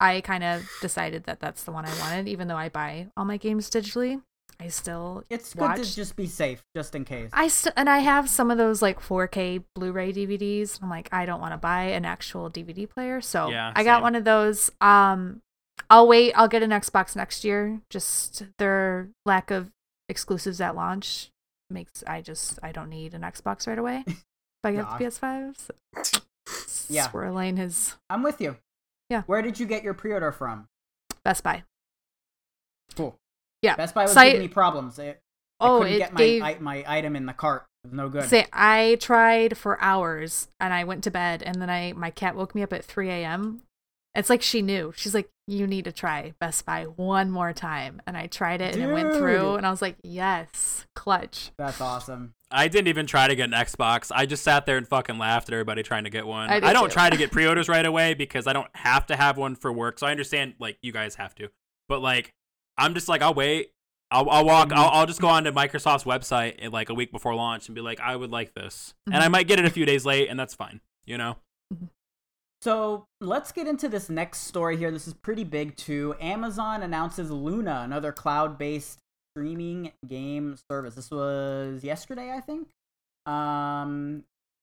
I kind of decided that that's the one I wanted, even though I buy all my games digitally. I still good to just be safe, just in case. And I have some of those like 4K Blu-ray DVDs. I'm like, I don't want to buy an actual DVD player, so I got one of those. I'll wait. I'll get an Xbox next year. Just their lack of exclusives at launch makes I don't need an Xbox right away. If I get the PS5. So. Swirling his. I'm with you. Yeah. Where did you get your pre-order from? Best Buy. Cool. Yeah. Best Buy was giving me problems. I couldn't get my item in the cart. It was no good. I tried for hours, and I went to bed, and then my cat woke me up at 3 a.m. It's like she knew. She's like, you need to try Best Buy one more time. And I tried it, and it went through, and I was like, yes, clutch. That's awesome. I didn't even try to get an Xbox. I just sat there and fucking laughed at everybody trying to get one. I don't try to get pre-orders right away because I don't have to have one for work. So I understand, like, you guys have to. But, like, I'm just like, I'll wait. I'll walk. I'll just go onto Microsoft's website in, like, a week before launch and be like, I would like this. Mm-hmm. And I might get it a few days late, and that's fine, you know? Mm-hmm. So let's get into this next story here. This is pretty big, too. Amazon announces Luna, another cloud-based streaming game service. This was yesterday, I think. And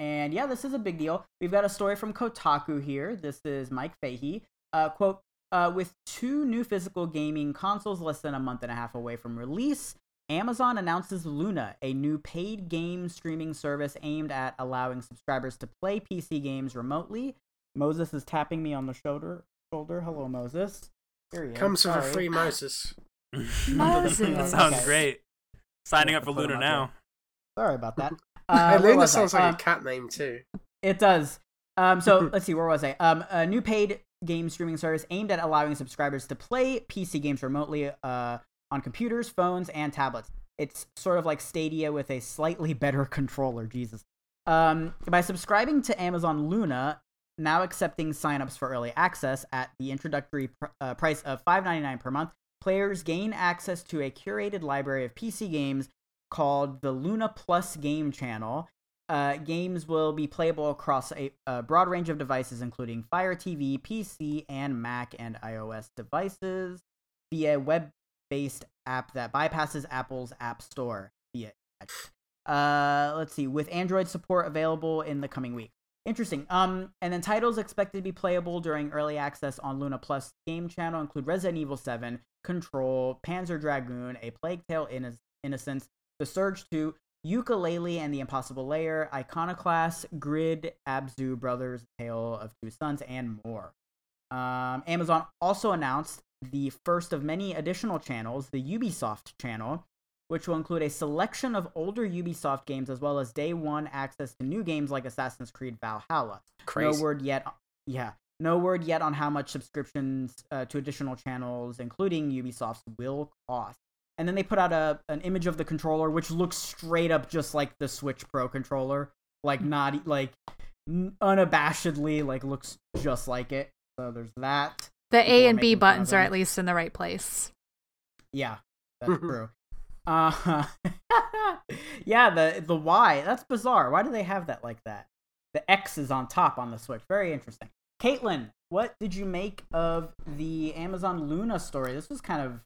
yeah, this is a big deal. We've got a story from Kotaku here. This is Mike Fahey. Quote, with two new physical gaming consoles less than a month and a half away from release, Amazon announces Luna, a new paid game streaming service aimed at allowing subscribers to play PC games remotely. Moses is tapping me on the shoulder. Hello, Moses. Here he comes from a free Moses. Moses. That sounds great. Signing up for Luna now. Sorry about that. Luna sounds like a cat name too. It does. So let's see. Where was I? A new paid game streaming service aimed at allowing subscribers to play PC games remotely on computers, phones, and tablets. It's sort of like Stadia with a slightly better controller, Jesus. By subscribing to Amazon Luna, now accepting signups for early access at the introductory price of $5.99 per month, players gain access to a curated library of PC games called the Luna Plus Game Channel. Games will be playable across a broad range of devices, including Fire TV, PC, and Mac and iOS devices, via web-based app that bypasses Apple's App Store. Let's see, with Android support available in the coming week. Interesting. And then titles expected to be playable during early access on Luna Plus Game Channel include Resident Evil 7, Control, Panzer Dragoon, A Plague Tale: Innocence, The Surge 2, Yooka-Laylee and the Impossible Lair, Iconoclast, Grid, Abzu Brothers, Tale of Two Sons, and more. Amazon also announced the first of many additional channels, the Ubisoft channel, which will include a selection of older Ubisoft games as well as day one access to new games like Assassin's Creed Valhalla. Crazy. No word yet on how much subscriptions to additional channels, including Ubisoft's, will cost. And then they put out an image of the controller, which looks straight up just like the Switch Pro controller. Like, not, like, unabashedly, like, looks just like it. So there's that. The A and B buttons are at least in the right place. Yeah, that's true. Yeah, the Y. That's bizarre. Why do they have that like that? The X is on top on the Switch. Very interesting. Caitlin, what did you make of the Amazon Luna story? This was kind of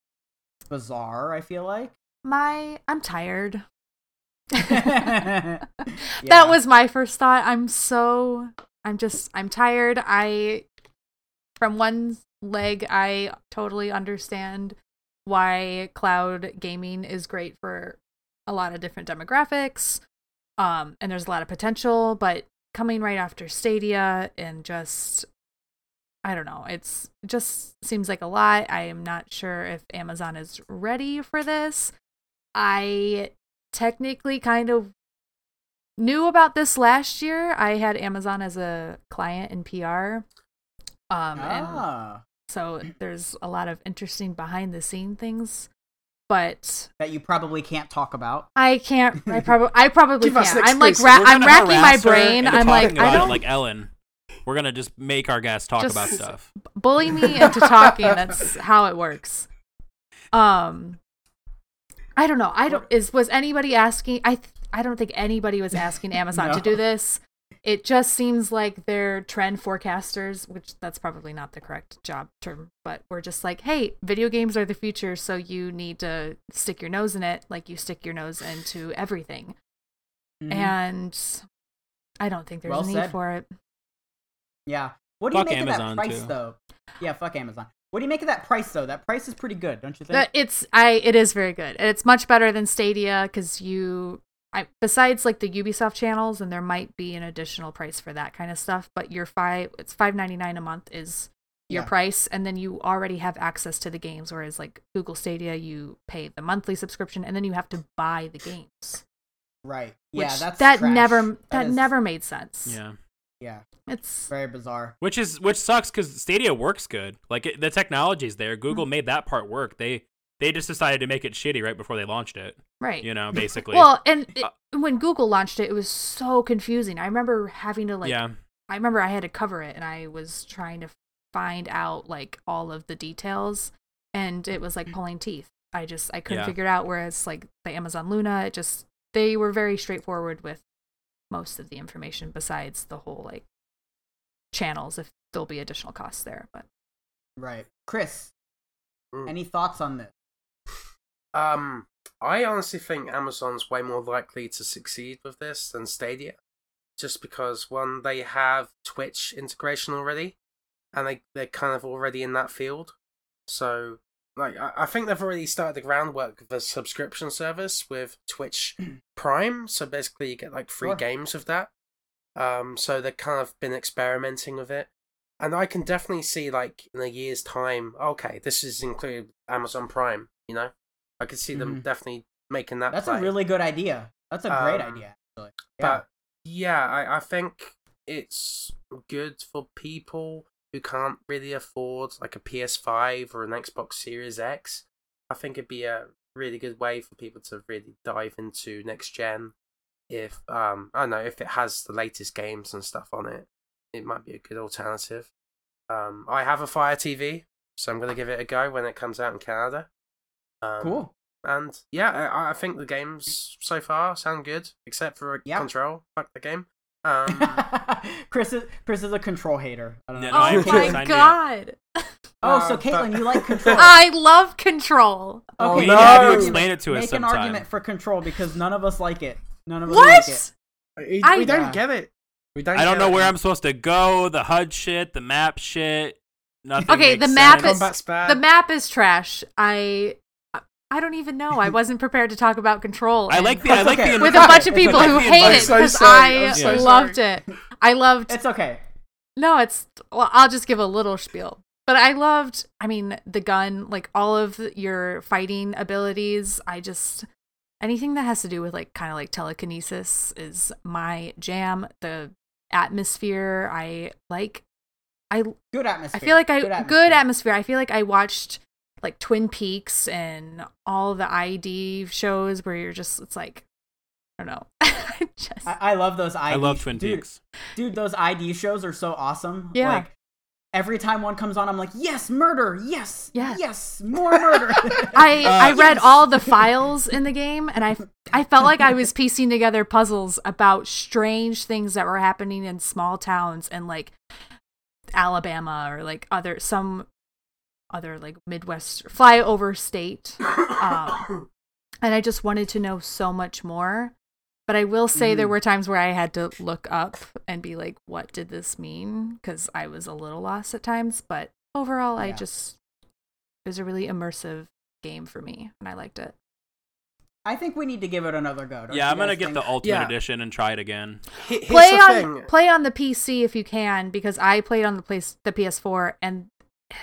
bizarre, I feel like. I'm tired. Yeah. That was my first thought. I'm tired. From one leg, I totally understand why cloud gaming is great for a lot of different demographics. And there's a lot of potential, but coming right after Stadia and just, I don't know. It just seems like a lot. I am not sure if Amazon is ready for this. I technically kind of knew about this last year. I had Amazon as a client in PR. And so there's a lot of interesting behind the scene things, but that you probably can't talk about. I can't. I probably can't. I'm racking my brain. I'm like, I don't like Ellen. We're going to just make our guests talk about stuff. Bully me into talking. That's how it works. I don't know. Was anybody asking? I don't think anybody was asking Amazon to do this. It just seems like they're trend forecasters, which that's probably not the correct job term, but we're just like, hey, video games are the future. So you need to stick your nose in it. Like you stick your nose into everything. Mm-hmm. And I don't think there's a need for it. Yeah. What do you make of that price, though? Yeah, fuck Amazon. What do you make of that price, though? That price is pretty good, don't you think? It is very good. It's much better than Stadia because besides like the Ubisoft channels, and there might be an additional price for that kind of stuff, but it's $5.99 a month is your price, and then you already have access to the games, whereas like Google Stadia, you pay the monthly subscription, and then you have to buy the games. Right. Yeah, never made sense. Yeah. Yeah, it's very bizarre. Which sucks because Stadia works good. Like the technology's there. Google made that part work. They just decided to make it shitty right before they launched it. Right. You know, basically. Well, and when Google launched it, it was so confusing. I remember having to I remember I had to cover it, and I was trying to find out like all of the details, and it was like pulling teeth. I couldn't figure it out. Whereas like the Amazon Luna, they were very straightforward with most of the information besides the whole like channels, if there'll be additional costs there. But right. Chris, any thoughts on this? I honestly think Amazon's way more likely to succeed with this than Stadia, just because one, they have Twitch integration already, and they're kind of already in that field. So like I think they've already started the groundwork of a subscription service with Twitch Prime. So basically you get like free games with that. So they've kind of been experimenting with it. And I can definitely see like in a year's time, okay, this is included Amazon Prime, you know? I could see them definitely making that. That's a really good idea. That's a great idea, actually. Yeah. But yeah, I think it's good for people who can't really afford like a PS5 or an Xbox Series X, I think it'd be a really good way for people to really dive into next gen. If I don't know, if it has the latest games and stuff on it, it might be a good alternative. I have a Fire TV, so I'm gonna give it a go when it comes out in Canada. Cool. And yeah, I think the games so far sound good, except for Control. Fuck the game. Chris is a Control hater. I don't know. Oh my god. Oh, so Caitlin, you like Control? I love Control. Okay, you have to explain it to us sometime. Make an argument for Control because none of us like it. None of us like it. We don't get it. I don't know where I'm supposed to go. The HUD shit, the map shit. Nothing. Okay, the map is trash. I don't even know. I wasn't prepared to talk about Control. I like the with a bunch of people who hate it because I loved it. I loved. It's okay. No, it's. Well, I'll just give a little spiel. But I loved. I mean, the gun, like all of your fighting abilities. I just anything that has to do with like kind of like telekinesis is my jam. The atmosphere, I like. Good atmosphere. I feel like good atmosphere. I feel like I watched like Twin Peaks and all the ID shows where you're just, it's like, I don't know. I love those ID. I love Twin Peaks. Dude, those ID shows are so awesome. Yeah. Like, every time one comes on, I'm like, yes, murder, yes, more murder. I read all the files in the game, and I felt like I was piecing together puzzles about strange things that were happening in small towns and, like, Alabama or, like, other like Midwest flyover state, and I just wanted to know so much more. But I will say there were times where I had to look up and be like, what did this mean, because I was a little lost at times. But overall it was a really immersive game for me, and I liked it. I think we need to give it another go. I'm gonna get the Ultimate Edition and try it again. Play on the PC if you can, because I played on the PS4 and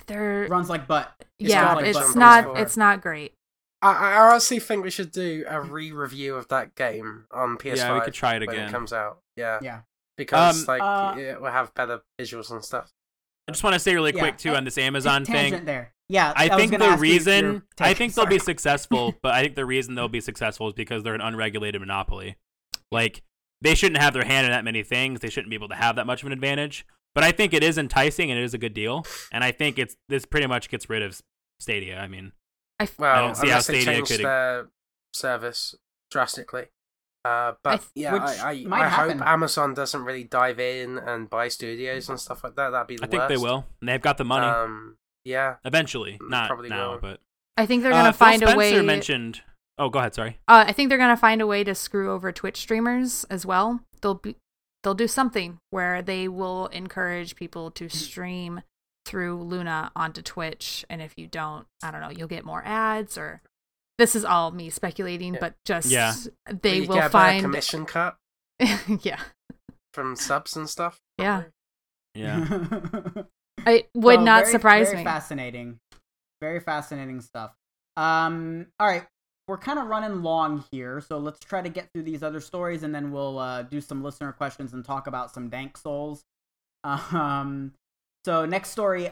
there runs like butt. It's not great. I honestly think we should do a re-review of that game on PS5. Yeah, we could try it again when it comes out. Yeah. Because it will have better visuals and stuff. I just want to say really quick too on this Amazon thing. There. Yeah, I think they'll be successful, but I think the reason they'll be successful is because they're an unregulated monopoly. Like, they shouldn't have their hand in that many things. They shouldn't be able to have that much of an advantage. But I think it is enticing, and it is a good deal. And I think this pretty much gets rid of Stadia. I mean, I don't see how Stadia could their service drastically. I hope Amazon doesn't really dive in and buy studios and stuff like that. That'd be the worst. I think they will. And they've got the money. Yeah. Eventually, not probably now, will. But I think they're gonna find a way. Spencer mentioned. Oh, go ahead. Sorry. I think they're gonna find a way to screw over Twitch streamers as well. They'll do something where they will encourage people to stream through Luna onto Twitch. And if you don't, I don't know, you'll get more ads, or this is all me speculating, but just they will get a commission cut. From subs and stuff. Probably. Yeah. It would not surprise me. Fascinating. Very fascinating stuff. All right. We're kind of running long here, so let's try to get through these other stories, and then we'll do some listener questions and talk about some Dank Souls. So next story,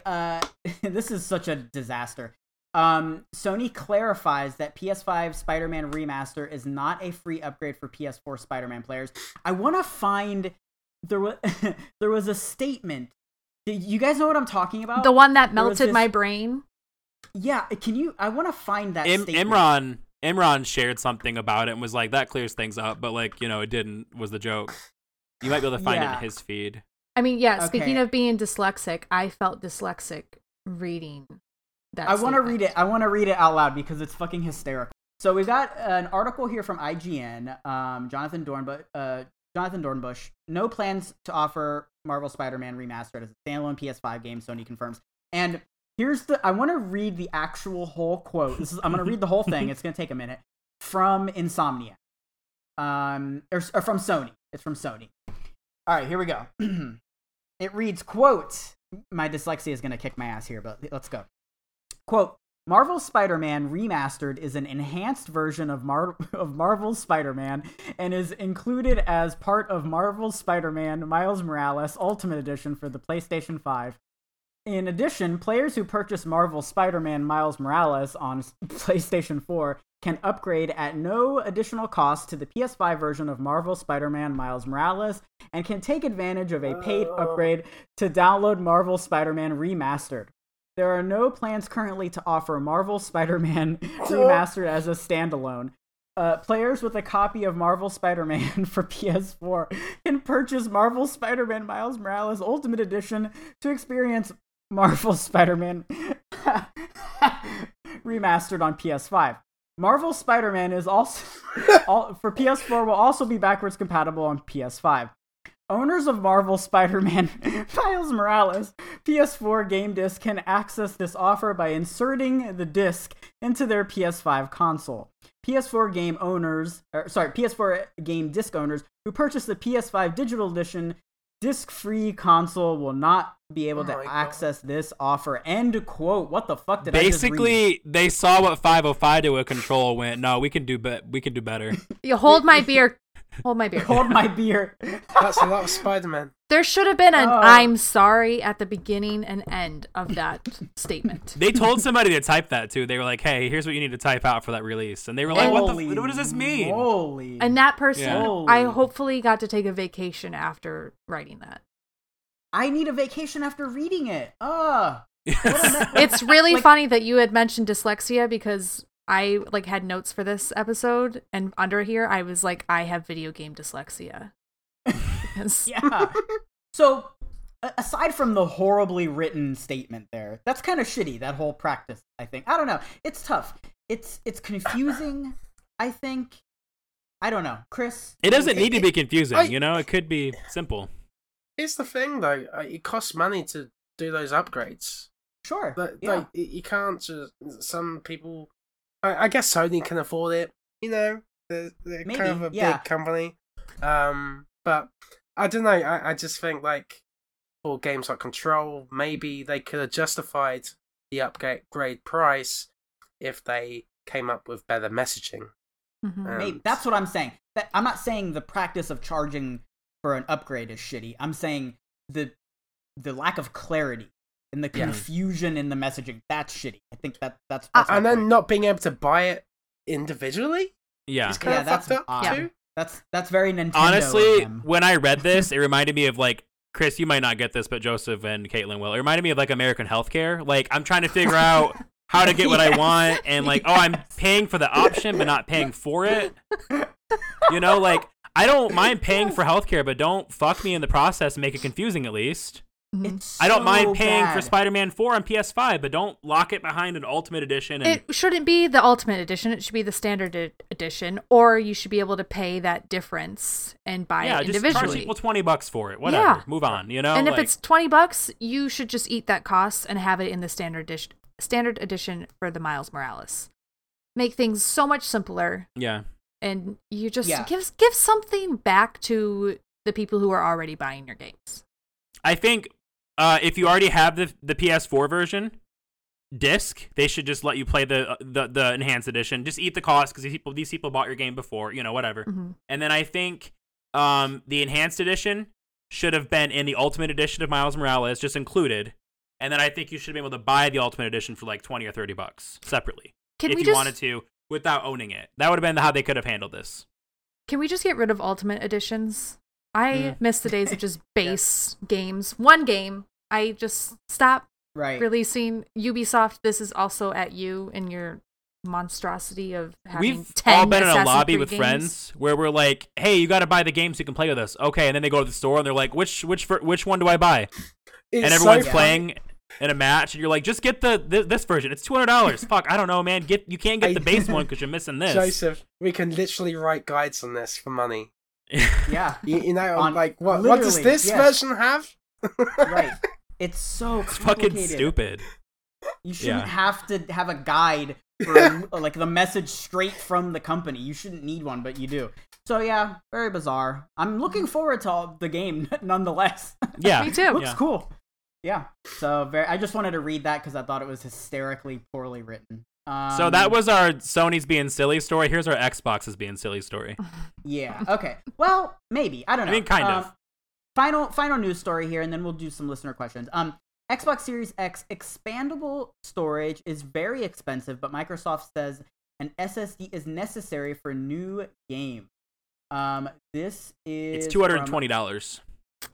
this is such a disaster. Sony clarifies that PS5 Spider-Man Remaster is not a free upgrade for PS4 Spider-Man players. I want to find... there was a statement. Do you guys know what I'm talking about? The one that melted my brain? Yeah, can you... I want to find that statement. Imran shared something about it and was like, that clears things up, but like, you know, it didn't, was the joke. You might be able to find it in his feed. I mean, speaking of being dyslexic, I felt dyslexic reading that statement. I want to read it out loud because it's fucking hysterical. So we've got an article here from IGN, Jonathan Dornbush. No plans to offer Marvel Spider-Man Remastered as a standalone PS5 game, Sony confirms. And... I want to read the actual whole quote. I'm going to read the whole thing. It's going to take a minute. From Insomnia. Or from Sony. It's from Sony. All right, here we go. It reads, quote, my dyslexia is going to kick my ass here, but let's go. Quote, Marvel Spider-Man Remastered is an enhanced version of Marvel's Spider-Man and is included as part of Marvel's Spider-Man Miles Morales Ultimate Edition for the PlayStation 5. In addition, players who purchase Marvel's Spider-Man Miles Morales on PlayStation 4 can upgrade at no additional cost to the PS5 version of Marvel's Spider-Man Miles Morales and can take advantage of a paid upgrade to download Marvel's Spider-Man Remastered. There are no plans currently to offer Marvel's Spider-Man Remastered as a standalone. Players with a copy of Marvel's Spider-Man for PS4 can purchase Marvel's Spider-Man Miles Morales Ultimate Edition to experience Marvel's Spider-Man Remastered on PS5. Marvel's Spider-Man is also for PS4 will also be backwards compatible on PS5. Owners of Marvel's Spider-Man Miles Morales PS4 game disc can access this offer by inserting the disc into their PS5 console. PS4 game disc owners who purchase the PS5 digital edition disc-free console will not be able to access this offer. End quote. What the fuck did I just read? They saw what 505 to a Control went. No, we can do better. You hold my beer. Hold my beer. Hold my beer. That's a lot of Spider-Man. There should have been an I'm sorry at the beginning and end of that statement. They told somebody to type that, too. They were like, hey, here's what you need to type out for that release. And they were like, what does this mean? Holy. And that person, yeah. I hopefully got to take a vacation after writing that. I need a vacation after reading it. It's really funny that you had mentioned dyslexia because... I had notes for this episode, and under here I was like, I have video game dyslexia. Yeah. So, aside from the horribly written statement there, that's kind of shitty. That whole practice, I think. I don't know. It's tough. It's confusing. I think. I don't know, Chris. It doesn't need to be confusing. It could be simple. Here's the thing, though. It costs money to do those upgrades. Sure. You can't just. Some people. I guess Sony can afford it, they're maybe, kind of a big company. But I don't know, I just think for games like Control, maybe they could have justified the upgrade price if they came up with better messaging. Mm-hmm. Maybe, that's what I'm saying. I'm not saying the practice of charging for an upgrade is shitty. I'm saying the lack of clarity. And the confusion in the messaging, that's shitty. I think that's and then not being able to buy it individually? Yeah. Kind of that's odd. Too? That's very Nintendo. Honestly, when I read this, it reminded me of Chris, you might not get this, but Joseph and Caitlin will. It reminded me of American healthcare. I'm trying to figure out how to get what I want and I'm paying for the option but not paying for it. I don't mind paying for healthcare, but don't fuck me in the process and make it confusing at least. I don't mind paying for Spider-Man 4 on PS5, but don't lock it behind an Ultimate Edition. It shouldn't be the Ultimate Edition. It should be the Standard Edition, or you should be able to pay that difference and buy it individually. Yeah, just charge people $20 for it. Whatever. Yeah. Move on, And if it's $20, you should just eat that cost and have it in the Standard Edition for the Miles Morales. Make things so much simpler. Yeah. And you just give something back to the people who are already buying your games. I think... if you already have the PS4 version disc, they should just let you play the enhanced edition. Just eat the cost because these people bought your game before, whatever. Mm-hmm. And then I think the enhanced edition should have been in the Ultimate Edition of Miles Morales, just included. And then I think you should be able to buy the Ultimate Edition for $20 or $30 separately if you wanted to without owning it. That would have been how they could have handled this. Can we just get rid of Ultimate Editions? I miss the days of just base games. One game. I just stop releasing Ubisoft. This is also at you and your monstrosity of having We've 10 all been in a lobby with games. Friends where we're like, hey, you got to buy the game so you can play with us. Okay, and then they go to the store and they're like, which one do I buy? It's and everyone's playing in a match and you're like, just get this version. It's $200. Fuck, I don't know, man. You can't get the base one because you're missing this. Joseph, we can literally write guides on this for money. Yeah. What does this version have? Right. It's so complicated. It's fucking stupid. You shouldn't have to have a guide for the message straight from the company. You shouldn't need one, but you do. So yeah, very bizarre. I'm looking forward to the game nonetheless. Yeah, me too. Looks cool. Yeah. So I just wanted to read that because I thought it was hysterically poorly written. So that was our Sony's being silly story. Here's our Xbox's being silly story. Yeah. Okay. Well, maybe. I don't know. I mean, kind of. Final news story here, and then we'll do some listener questions. Xbox Series X expandable storage is very expensive, but Microsoft says an SSD is necessary for new games. This is... It's $220.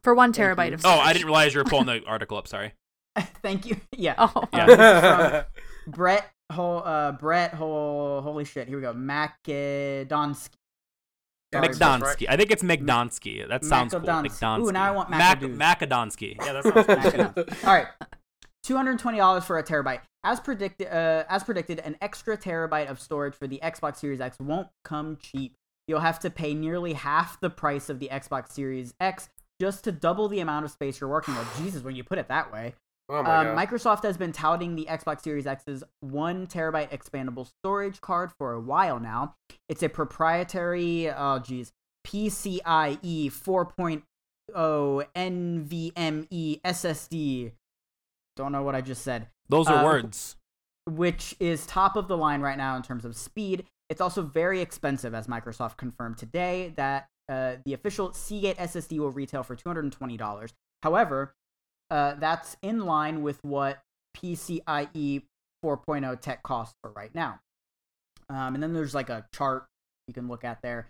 For 1 terabyte of storage. Oh, I didn't realize you were pulling the article up, sorry. Thank you. Yeah. Oh. Yeah. Holy shit. Here we go. Macadonsky. I think it's Macadonsky. That sounds cool. Macadonsky. Ooh, now I want Macadonsky. Yeah, that sounds cool. All right. $220 for a terabyte. As predicted, an extra terabyte of storage for the Xbox Series X won't come cheap. You'll have to pay nearly half the price of the Xbox Series X just to double the amount of space you're working with. Jesus, when you put it that way. Oh my God. Microsoft has been touting the Xbox Series X's 1 terabyte expandable storage card for a while now. It's a proprietary, PCIe 4.0 NVMe SSD. Don't know what I just said. Those are words. Which is top of the line right now in terms of speed. It's also very expensive, as Microsoft confirmed today, that the official Seagate SSD will retail for $220. However, that's in line with what PCIe 4.0 tech costs for right now. And then there's like a chart you can look at there.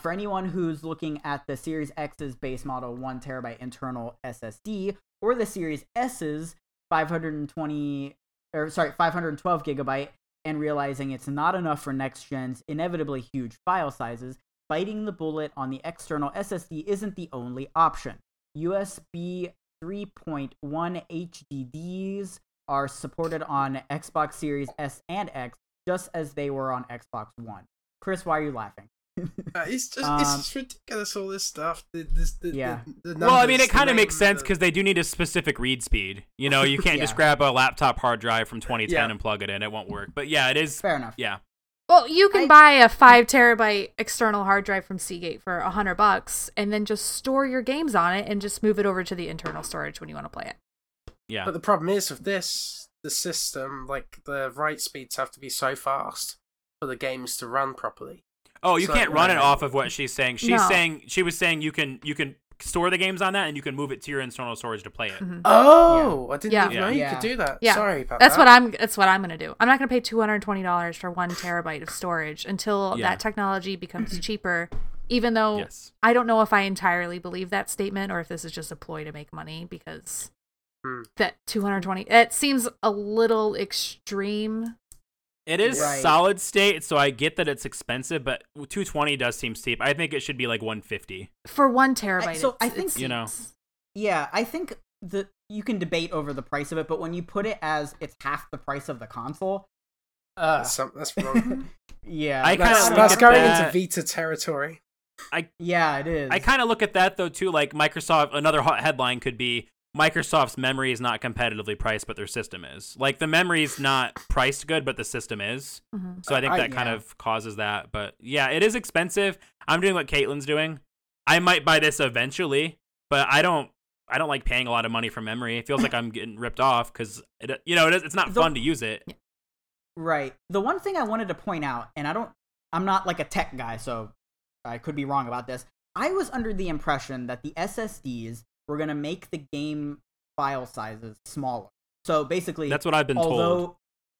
For anyone who's looking at the Series X's base model 1 terabyte internal SSD or the Series S's 512 gigabyte and realizing it's not enough for next gen's inevitably huge file sizes, biting the bullet on the external SSD isn't the only option. USB 3.1 HDDs are supported on Xbox Series S and X, just as they were on Xbox One. Chris, why are you laughing? It's ridiculous, all this stuff. The numbers, well, I mean, it kind of makes sense because they do need a specific read speed. You know, you can't just grab a laptop hard drive from 2010 and plug it in. It won't work. But yeah, it is. Fair enough. Yeah. Well, you can buy a 5 terabyte external hard drive from Seagate for $100 and then just store your games on it and just move it over to the internal storage when you want to play it. Yeah. But the problem is with this, the system, like the write speeds have to be so fast for the games to run properly. Oh, you can't run it off of what she's saying. She was saying you can store the games on that and you can move it to your internal storage to play it. Mm-hmm. Oh, yeah. I didn't even know you could do that. Yeah. Sorry about that. That's what I'm going to do. I'm not going to pay $220 for 1 terabyte of storage until that technology becomes cheaper, even though I don't know if I entirely believe that statement or if this is just a ploy to make money, because that $220, it seems a little extreme. It is solid state, so I get that it's expensive, but $220 does seem steep. I think it should be like $150 for 1 terabyte. I think that you can debate over the price of it, but when you put it as it's half the price of the console, that's wrong. Yeah, that's going into Vita territory. It is. I kind of look at that though too. Like Microsoft, another hot headline could be, Microsoft's memory is not competitively priced, but their system is. Like, the memory's not priced good, but the system is. Mm-hmm. So I think that kind of causes that. But, yeah, it is expensive. I'm doing what Caitlin's doing. I might buy this eventually, but I don't like paying a lot of money for memory. It feels like I'm getting ripped off because, it's not fun to use it. Right. The one thing I wanted to point out, and I'm not like a tech guy, so I could be wrong about this. I was under the impression that the SSDs we're going to make the game file sizes smaller. So basically, that's what I've been told.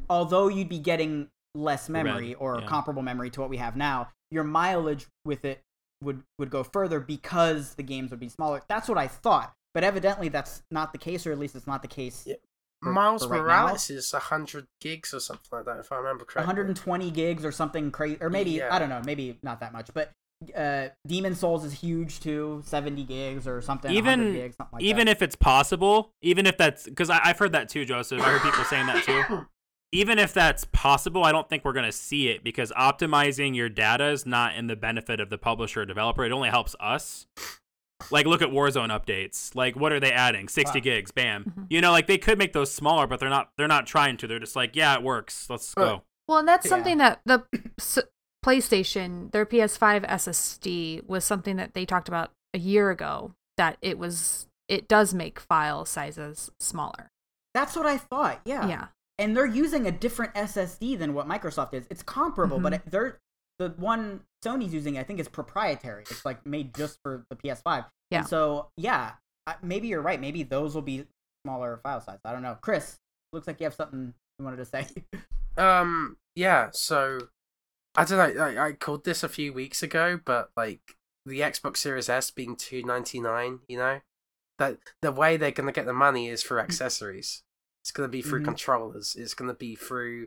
Although you'd be getting less memory or comparable memory to what we have now, your mileage with it would go further because the games would be smaller. That's what I thought. But evidently, that's not the case, or at least it's not the case. Yeah. Miles Morales is 100 gigs or something like that, if I remember correctly. 120 gigs or something crazy. Or maybe, I don't know, maybe not that much. But Demon Souls is huge too, 70 gigs or something. Even if it's possible, even if that's, because I've heard that too, Joseph. I heard people saying that too. Even if that's possible, I don't think we're going to see it because optimizing your data is not in the benefit of the publisher or developer. It only helps us. Like, look at Warzone updates. Like, what are they adding? 60 gigs, bam. Mm-hmm. Like they could make those smaller, but they're not trying to. They're just like, yeah, it works. Let's go. Well, and that's something that PlayStation, their PS5 SSD was something that they talked about a year ago, that it does make file sizes smaller. That's what I thought. Yeah. And they're using a different SSD than what Microsoft is. It's comparable, but the one Sony's using, I think, is proprietary. It's like made just for the PS5. Yeah. And so, maybe you're right. Maybe those will be smaller file size. I don't know. Chris, looks like you have something you wanted to say. Yeah, so I don't know. I called this a few weeks ago, but like the Xbox Series S being $299, you know, that the way they're going to get the money is through accessories. It's going to be through controllers. It's going to be through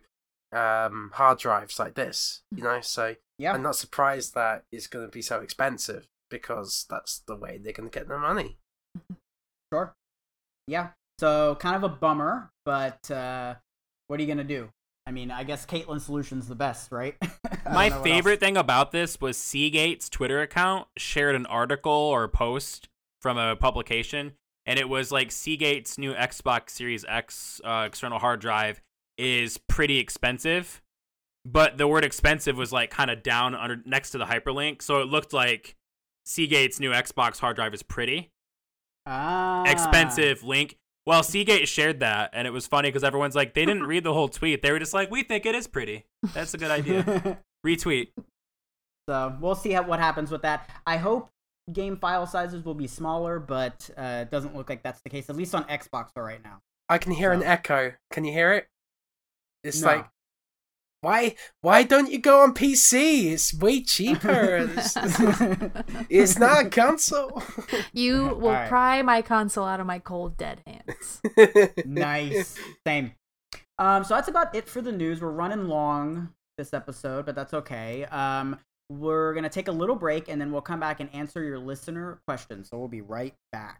hard drives like this, you know. So yeah. I'm not surprised that it's going to be so expensive because that's the way they're going to get their money. Sure. Yeah. So kind of a bummer, but what are you going to do? I mean, I guess Caitlin's solution's the best, right? My favorite thing about this was Seagate's Twitter account shared an article or post from a publication, and it was like Seagate's new Xbox Series X external hard drive is pretty expensive, but the word expensive was like kind of down under next to the hyperlink, so it looked like Seagate's new Xbox hard drive is pretty. Expensive link. Well, Seagate shared that, and it was funny because everyone's like, they didn't read the whole tweet. They were just like, we think it is pretty. That's a good idea. Retweet. So we'll see what happens with that. I hope game file sizes will be smaller, but it doesn't look like that's the case, at least on Xbox for right now. I can hear an echo. Can you hear it? It's like, why don't you go on PC? It's way cheaper. It's not a console. You will pry my console out of my cold, dead hands. Nice. Same. So that's about it for the news. We're running long this episode, but that's okay. We're going to take a little break, and then we'll come back and answer your listener questions. So we'll be right back.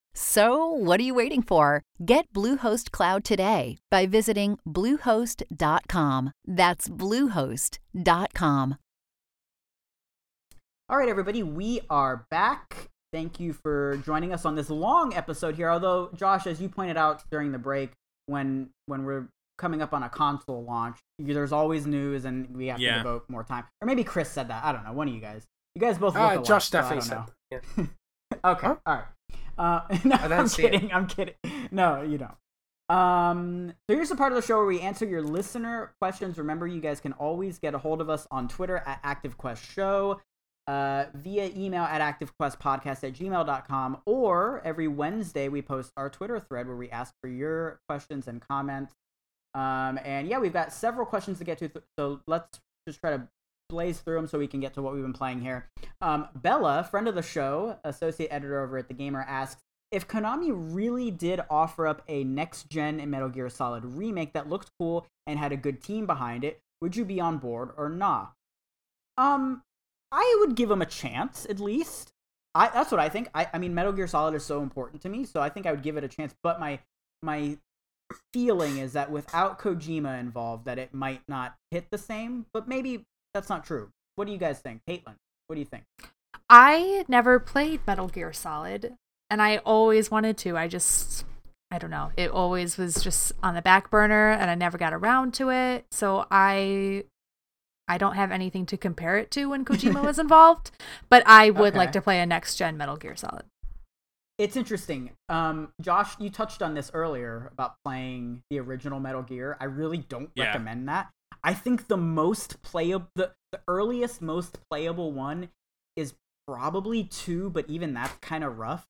So, what are you waiting for? Get Bluehost Cloud today by visiting Bluehost.com. That's Bluehost.com. All right, everybody, we are back. Thank you for joining us on this long episode here. Although, Josh, as you pointed out during the break, when we're coming up on a console launch, there's always news and we have to devote more time. Or maybe Chris said that. I don't know. One of you guys. You guys both look alike. Josh definitely said that. Yeah. Okay. Huh? All right. No, I'm kidding. I'm kidding. No, you don't. So here's the part of the show where we answer your listener questions. Remember, you guys can always get a hold of us on Twitter at Active Quest Show, via email at activequestpodcast@gmail.com, or every Wednesday we post our Twitter thread where we ask for your questions and comments. And yeah, we've got several questions to get to, so let's just try to blaze through them so we can get to what we've been playing here. Bella, friend of the show, associate editor over at The Gamer, asks, if Konami really did offer up a next-gen Metal Gear Solid remake that looked cool and had a good team behind it, would you be on board or not? I would give them a chance, at least. That's what I think. I mean, Metal Gear Solid is so important to me, so I think I would give it a chance, but my feeling is that without Kojima involved, that it might not hit the same, but maybe that's not true. What do you guys think? Caitlin, what do you think? I never played Metal Gear Solid, and I always wanted to. I don't know. It always was just on the back burner, and I never got around to it. So I don't have anything to compare it to when Kojima was involved, but I would like to play a next-gen Metal Gear Solid. It's interesting. Josh, you touched on this earlier about playing the original Metal Gear. I really don't recommend that. I think the most playable, the earliest most playable one is probably 2, but even that's kind of rough.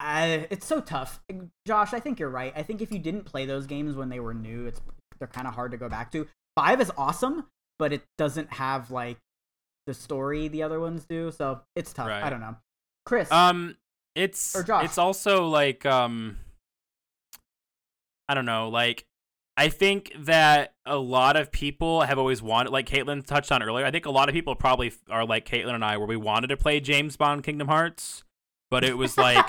It's so tough. Josh, I think you're right. I think if you didn't play those games when they were new, they're kind of hard to go back to. 5 is awesome, but it doesn't have like the story the other ones do, so it's tough. Right. I don't know. Chris, it's also like I don't know, like I think that a lot of people have always wanted, like Caitlin touched on earlier, I think a lot of people probably are like Caitlin and I, where we wanted to play James Bond Kingdom Hearts, but it was like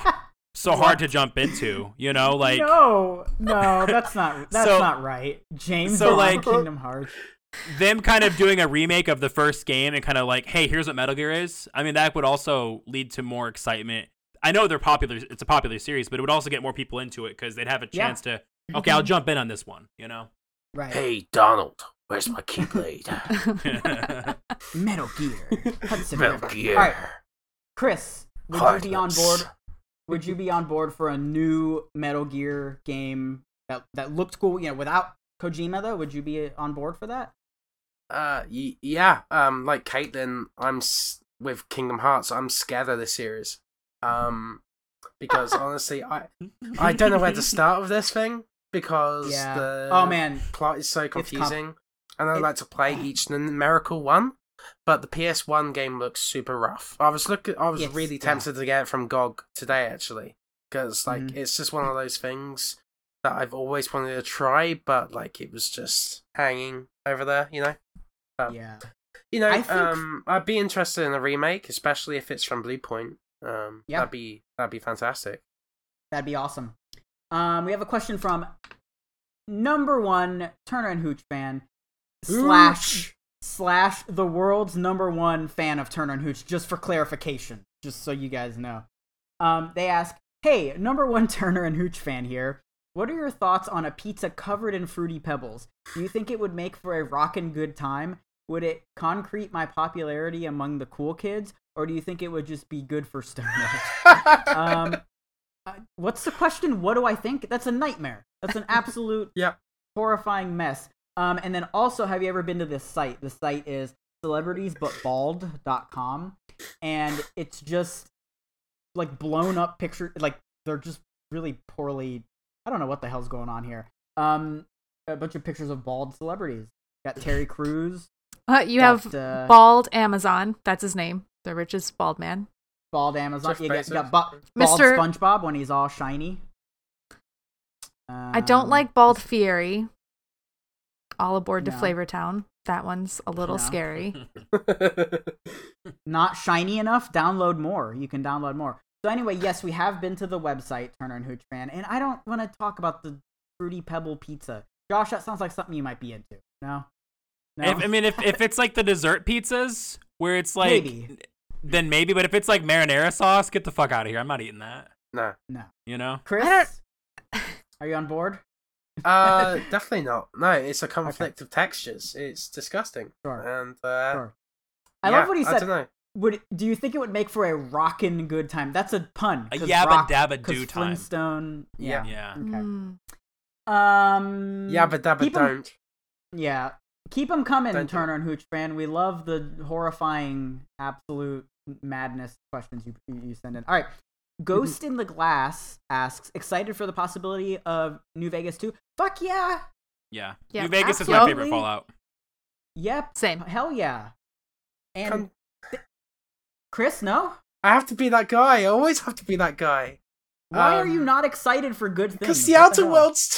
so hard to jump into, you know? Like No, that's not right. James Bond Kingdom Hearts. Them kind of doing a remake of the first game and kind of like, hey, here's what Metal Gear is. I mean, that would also lead to more excitement. I know they're popular. It's a popular series, but it would also get more people into it because they'd have a chance to, okay, I'll jump in on this one, you know? Right. Hey, Donald, where's my keyblade? Metal Gear. Metal Gear. All right. Chris, would you be on board? Would you be on board for a new Metal Gear game that looked cool, you know, without Kojima, though? Would you be on board for that? Yeah. Like Caitlin, with Kingdom Hearts, I'm scared of this series. Because honestly, I don't know where to start with this thing because the plot is so confusing, and I'd like to play each numerical one. But the PS1 game looks super rough. I was really tempted to get it from GOG today actually, because like it's just one of those things that I've always wanted to try, but like it was just hanging over there, you know. You know, I'd be interested in a remake, especially if it's from Blue Point. That'd be fantastic. That'd be awesome. We have a question from #1 Turner and Hooch fan slash the world's #1 fan of Turner and Hooch. Just for clarification, just so you guys know, they ask, "Hey, #1 Turner and Hooch fan here. What are your thoughts on a pizza covered in Fruity Pebbles? Do you think it would make for a rockin' good time? Would it concrete my popularity among the cool kids, or do you think it would just be good for stoners?" What's the question? What do I think? That's a nightmare. That's an absolute horrifying mess. And then also, have you ever been to this site? The site is celebritiesbutbald.com, and it's just like blown up pictures. Like they're just really poorly. I don't know what the hell's going on here. A bunch of pictures of bald celebrities. Got Terry Crews. You have bald Amazon. That's his name. The richest bald man. Bald Amazon. You got bald SpongeBob when he's all shiny. I don't like bald Fieri. All aboard to Flavortown. That one's a little scary. Not shiny enough? Download more. You can download more. So anyway, yes, we have been to the website, Turner and Hooch fan, and I don't want to talk about the Fruity Pebble pizza. Josh, that sounds like something you might be into. No? If it's like the dessert pizzas, where it's like, maybe, but if it's like marinara sauce, get the fuck out of here. I'm not eating that. No. You know? Chris, are you on board? Definitely not. No, it's a conflict of textures. It's disgusting. Sure. And, sure. I love what he said. I don't know. Do you think it would make for a rockin' good time? That's a pun. A yabba dabba do time. Flintstone. Yeah. Okay. Yabba dabba don't. Yeah. Keep them coming, don't Turner and Hooch fan. We love the horrifying, absolute madness questions you send in. All right. Ghost in the Glass asks, excited for the possibility of New Vegas 2? Fuck yeah. Yeah. New Vegas absolutely. Is my favorite Fallout. Yep. Same. Hell yeah. And Chris, no? I have to be that guy. I always have to be that guy. Why are you not excited for good things? Because the Outer Worlds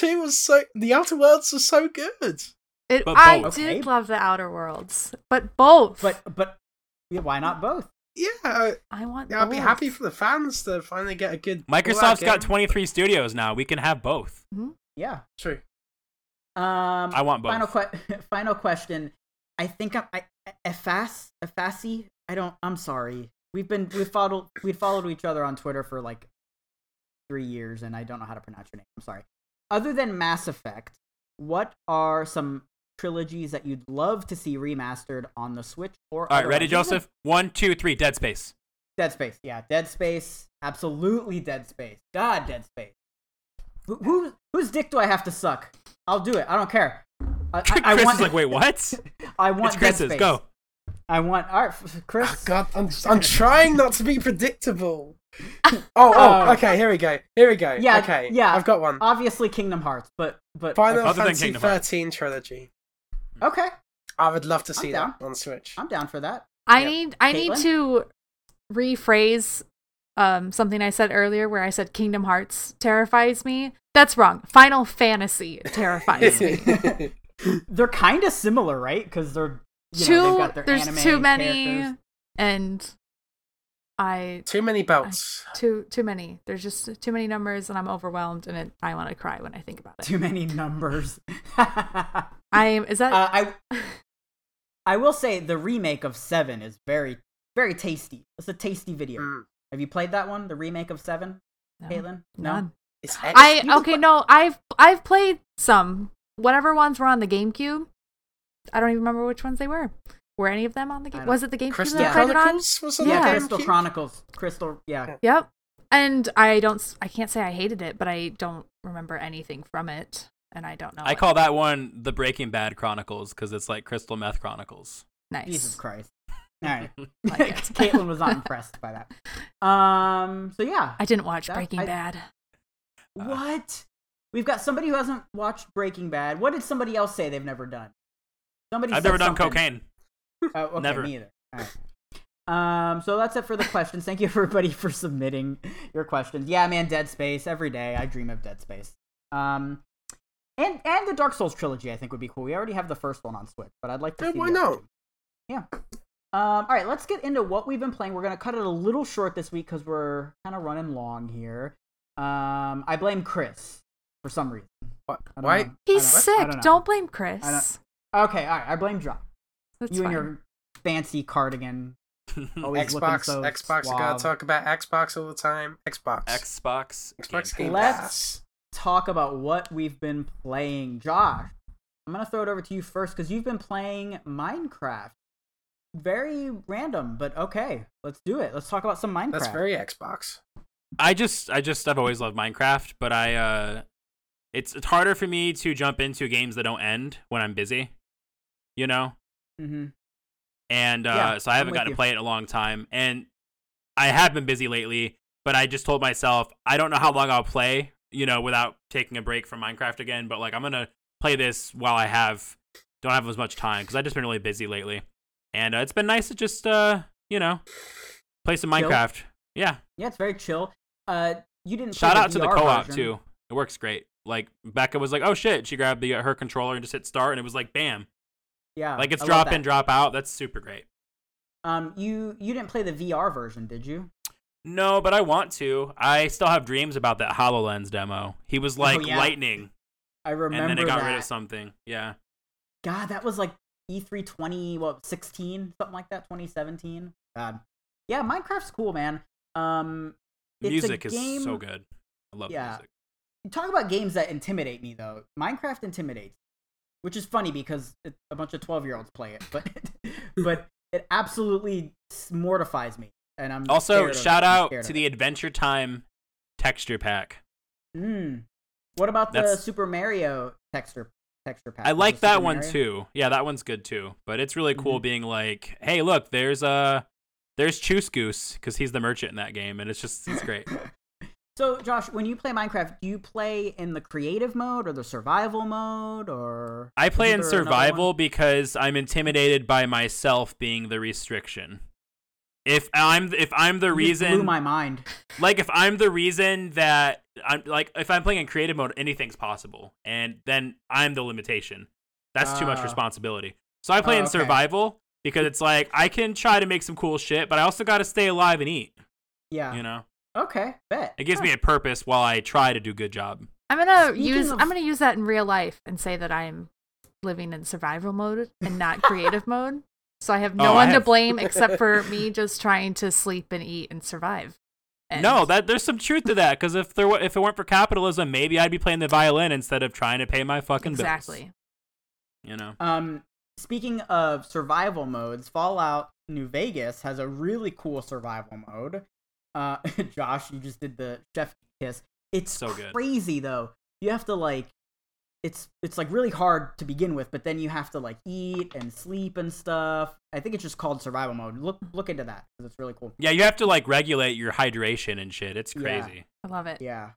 was so good. I did love the Outer Worlds, but both. But yeah, why not both? Yeah, I want. Yeah, I'll be happy for the fans to finally get a good. Microsoft's got 23 studios now. We can have both. Mm-hmm. Yeah, true. I want both. Final question. I think Efasi. I don't. I'm sorry. We followed each other on Twitter for like 3 years, and I don't know how to pronounce your name. I'm sorry. Other than Mass Effect, what are some trilogies that you'd love to see remastered on the Switch? Or all right, ready, Joseph? 1, 2, 3. Dead Space. Dead Space. Yeah, Dead Space. Absolutely, Dead Space. God, Dead Space. Whose dick do I have to suck? I'll do it. I don't care. Chris is like, wait, what? I want Dead Space. Go. I want. All right, Chris. Oh, God, I'm trying not to be predictable. Okay. Here we go. Yeah. Okay. Yeah. I've got one. Obviously, Kingdom Hearts, but Final Fantasy 13 trilogy. Okay. I would love to see that on Switch. I'm down for that. I need to rephrase something I said earlier, where I said Kingdom Hearts terrifies me. That's wrong. Final Fantasy terrifies me. They're kind of similar, right? Because they're they've got their anime characters. There's too many, and too many belts. Too many. There's just too many numbers, and I'm overwhelmed, and I want to cry when I think about it. Too many numbers. I will say the remake of 7 is very, very tasty. It's a tasty video. Mm. Have you played that one? The remake of 7, no, Caitlin? No. I've played some. Whatever ones were on the GameCube. I don't even remember which ones they were. Were any of them on the game? Was it the GameCube that I played it on? Crystal Chronicles. Crystal, yeah. Yep. And I can't say I hated it, but I don't remember anything from it. And I don't know. I call that one the Breaking Bad Chronicles because it's like Crystal Meth Chronicles. Nice. Jesus Christ. All right. Like Caitlin was not impressed by that. So yeah. I didn't watch Breaking Bad. What? We've got somebody who hasn't watched Breaking Bad. What did somebody else say they've never done? I've never done cocaine. Oh, okay, never. Me either. All right. So that's it for the questions. Thank you everybody for submitting your questions. Yeah, man, Dead Space. Every day I dream of Dead Space. And the Dark Souls trilogy I think would be cool. We already have the first one on Switch, but I'd like to see. Why not? Yeah. All right, let's get into what we've been playing. We're going to cut it a little short this week because we're kind of running long here. I blame Chris for some reason. Why? He's sick. Don't blame Chris. Okay, all right. I blame John. That's fine. And your fancy cardigan. Xbox. I gotta talk about Xbox all the time. Xbox Game Pass. Let's talk about what we've been playing, Josh. I'm gonna throw it over to you first because you've been playing Minecraft. Very random, but okay. Let's do it. Let's talk about some Minecraft. That's very Xbox. I've always loved Minecraft, but it's harder for me to jump into games that don't end when I'm busy, you know? Mm-hmm. And so I haven't gotten to play it in a long time, and I have been busy lately, but I just told myself, I don't know how long I'll play, you know, without taking a break from Minecraft again, but like, I'm going to play this while I don't have as much time, because I've just been really busy lately. And it's been nice to just, you know, play some Minecraft. Chill. Yeah. Yeah, it's very chill. You didn't shout out to the co-op version. Too. It works great. Like Becca was like, "Oh shit!" She grabbed her controller and just hit start, and it was like, "Bam!" Yeah. Like it's drop in, drop out. That's super great. You didn't play the VR version, did you? No, but I want to. I still have dreams about that HoloLens demo. He was like lightning. I remember. And then it got rid of something. Yeah. God, that was like E3 2016, something like that, 2017. God. Yeah, Minecraft's cool, man. Music is so good. I love music. Talk about games that intimidate me, though. Minecraft intimidates, which is funny because a bunch of 12-year-olds play it, but it absolutely mortifies me. And I'm also shout out to the Adventure Time texture pack. What about the Super Mario texture pack? I like that one too. Yeah, that one's good too. But it's really cool being like, hey, look, there's Choose Goose because he's the merchant in that game, and it's great. So, Josh, when you play Minecraft, do you play in the creative mode or the survival mode? Or I play in survival because I'm intimidated by myself being the restriction. If I'm the reason, blew my mind. Like if I'm the reason that I'm like if I'm playing in creative mode, anything's possible, and then I'm the limitation. That's too much responsibility. So I play in survival because it's like I can try to make some cool shit, but I also got to stay alive and eat. Yeah, you know. Okay, bet. It gives me a purpose while I try to do a good job. I'm gonna use that in real life and say that I'm living in survival mode and not creative mode. So I have no one to blame except for me just trying to sleep and eat and survive. And there's some truth to that because if it weren't for capitalism, maybe I'd be playing the violin instead of trying to pay my fucking bills. Exactly. You know. Speaking of survival modes, Fallout New Vegas has a really cool survival mode. Josh, you just did the chef kiss. It's so good. Crazy though. You have to like, it's like really hard to begin with, but then you have to like eat and sleep and stuff. I think it's just called survival mode. Look into that because it's really cool. Yeah, you have to like regulate your hydration and shit. It's crazy. Yeah. I love it. Yeah.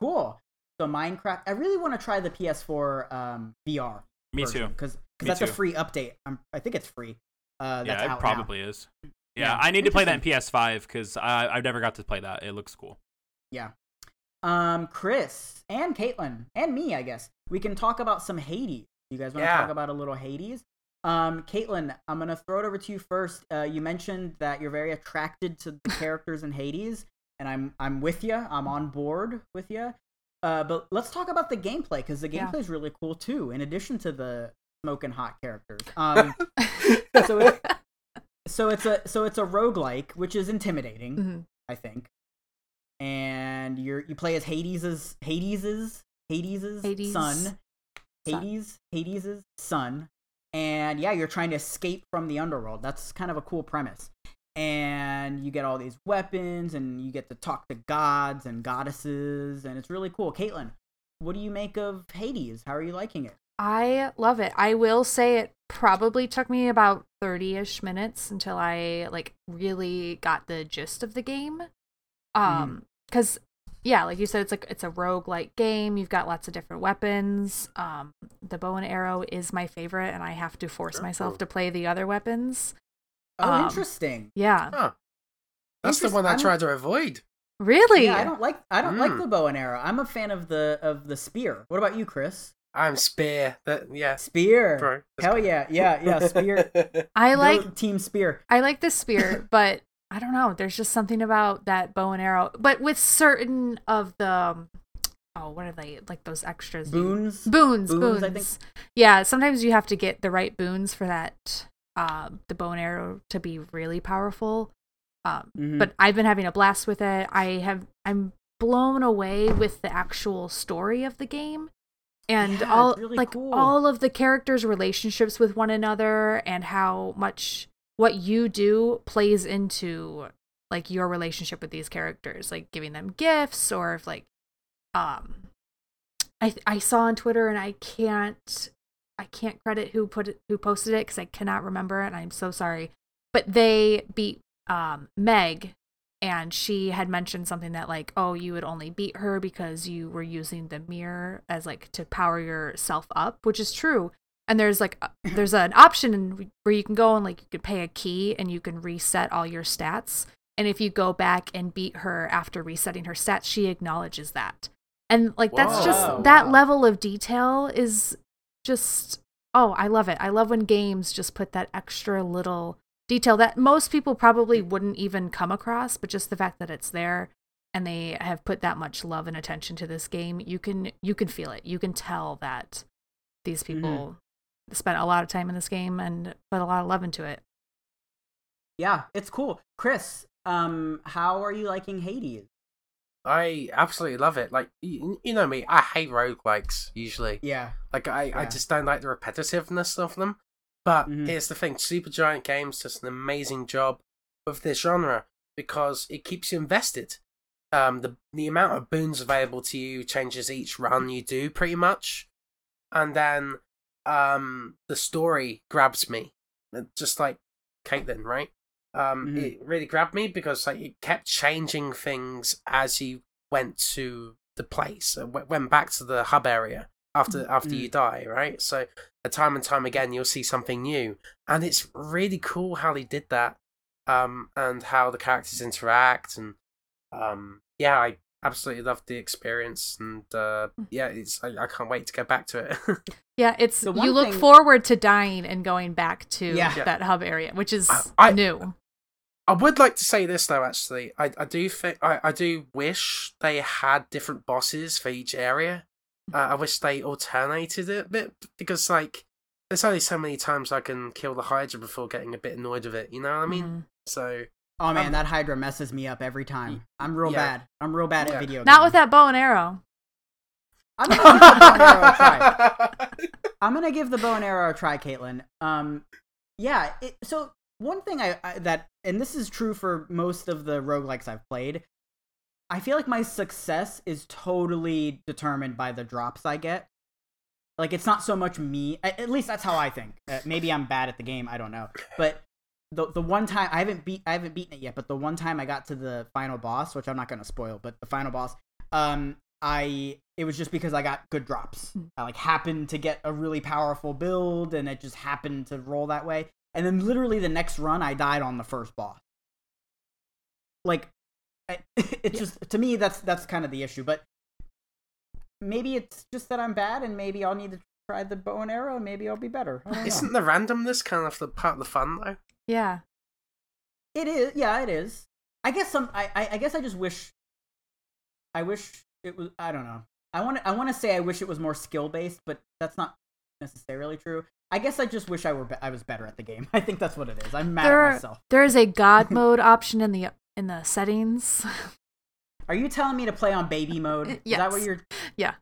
Cool. So Minecraft. I really want to try the PS4 VR. Me version, too. Because that's a free update. I think it's free. It probably is. Yeah, I need to play that in PS5 because I've never got to play that. It looks cool. Yeah. Chris and Caitlin and me, I guess, we can talk about some Hades. You guys want to talk about a little Hades? Caitlin, I'm going to throw it over to you first. You mentioned that you're very attracted to the characters in Hades, and I'm with you. I'm on board with you. But let's talk about the gameplay, because the gameplay is really cool, too, in addition to the smoking hot characters. So it's a roguelike, which is intimidating, I think. And you play as Hades' son. And yeah, you're trying to escape from the underworld. That's kind of a cool premise. And you get all these weapons, and you get to talk to gods and goddesses, and it's really cool. Caitlin, what do you make of Hades? How are you liking it? I love it. I will say it probably took me about 30-ish minutes until I really got the gist of the game. Because like you said, it's a roguelike game. You've got lots of different weapons. The bow and arrow is my favorite, and I have to force myself to play the other weapons. Oh, interesting. Yeah. Huh. That's the one I tried to avoid. Really? Yeah, I don't like the bow and arrow. I'm a fan of the spear. What about you, Chris? I'm spear. Spear. Bro, hell cool. Yeah, spear. I like Team Spear. I like the spear, but I don't know. There's just something about that bow and arrow. But with certain of the what are they? Like those extras. Boons, I think. Yeah, sometimes you have to get the right boons for that. The bow and arrow to be really powerful, but I've been having a blast with it. I'm blown away with the actual story of the game, and all of the characters' relationships with one another, and how much what you do plays into your relationship with these characters, giving them gifts, or if I saw on Twitter, and I can't credit who posted it because I cannot remember, and I'm so sorry. But they beat Meg, and she had mentioned something that you would only beat her because you were using the mirror as to power yourself up, which is true. And there's there's an option where you can go and you could pay a key and you can reset all your stats. And if you go back and beat her after resetting her stats, she acknowledges that. And that's just that level of detail is. Just, I love it. I love when games just put that extra little detail that most people probably wouldn't even come across, but just the fact that it's there and they have put that much love and attention to this game, you can feel it. You can tell that these people spent a lot of time in this game and put a lot of love into it. Yeah, it's cool. Chris, how are you liking Hades? I absolutely love it. You know me, I hate roguelikes usually. Yeah. I just don't like the repetitiveness of them. But here's the thing, Supergiant Games does an amazing job with this genre because it keeps you invested. The amount of boons available to you changes each run you do, pretty much. And then the story grabs me. Just like Caitlin, right? It really grabbed me because it kept changing things as you went to the place, went back to the hub area after you die, right? So time and time again, you'll see something new. And it's really cool how they did that and how the characters interact. And I absolutely loved the experience. And I can't wait to go back to it. Yeah, it's you look forward to dying and going back to that hub area, which is new. I would like to say this though, actually, I do wish they had different bosses for each area. I wish they alternated it a bit because there's only so many times I can kill the Hydra before getting a bit annoyed of it. You know what I mean? Mm-hmm. So. Oh man, that Hydra messes me up every time. I'm real bad. I'm real bad at video games. Not with that bow and arrow. I'm gonna give the bow and arrow a try. Caitlin. So one thing and this is true for most of the roguelikes I've played, I feel my success is totally determined by the drops I get. It's not so much me. At least that's how I think. Maybe I'm bad at the game. I don't know. But the one time I haven't beaten it yet. But the one time I got to the final boss, which I'm not gonna spoil, but the final boss, it was just because I got good drops. I happened to get a really powerful build, and it just happened to roll that way. And then literally the next run, I died on the first boss. It's just, to me, that's kind of the issue. But maybe it's just that I'm bad, and maybe I'll need to try the bow and arrow, and maybe I'll be better. Isn't the randomness kind of the part of the fun, though? Yeah. It is. Yeah, it is. I guess I guess I just wish. I wish it was. I don't know. I want to say I wish it was more skill based, but that's not necessarily true. I guess I just wish I was better at the game. I think that's what it is. I'm mad at myself. There is a God mode option in the settings. Are you telling me to play on baby mode? Yes. Is that what you're? Yeah.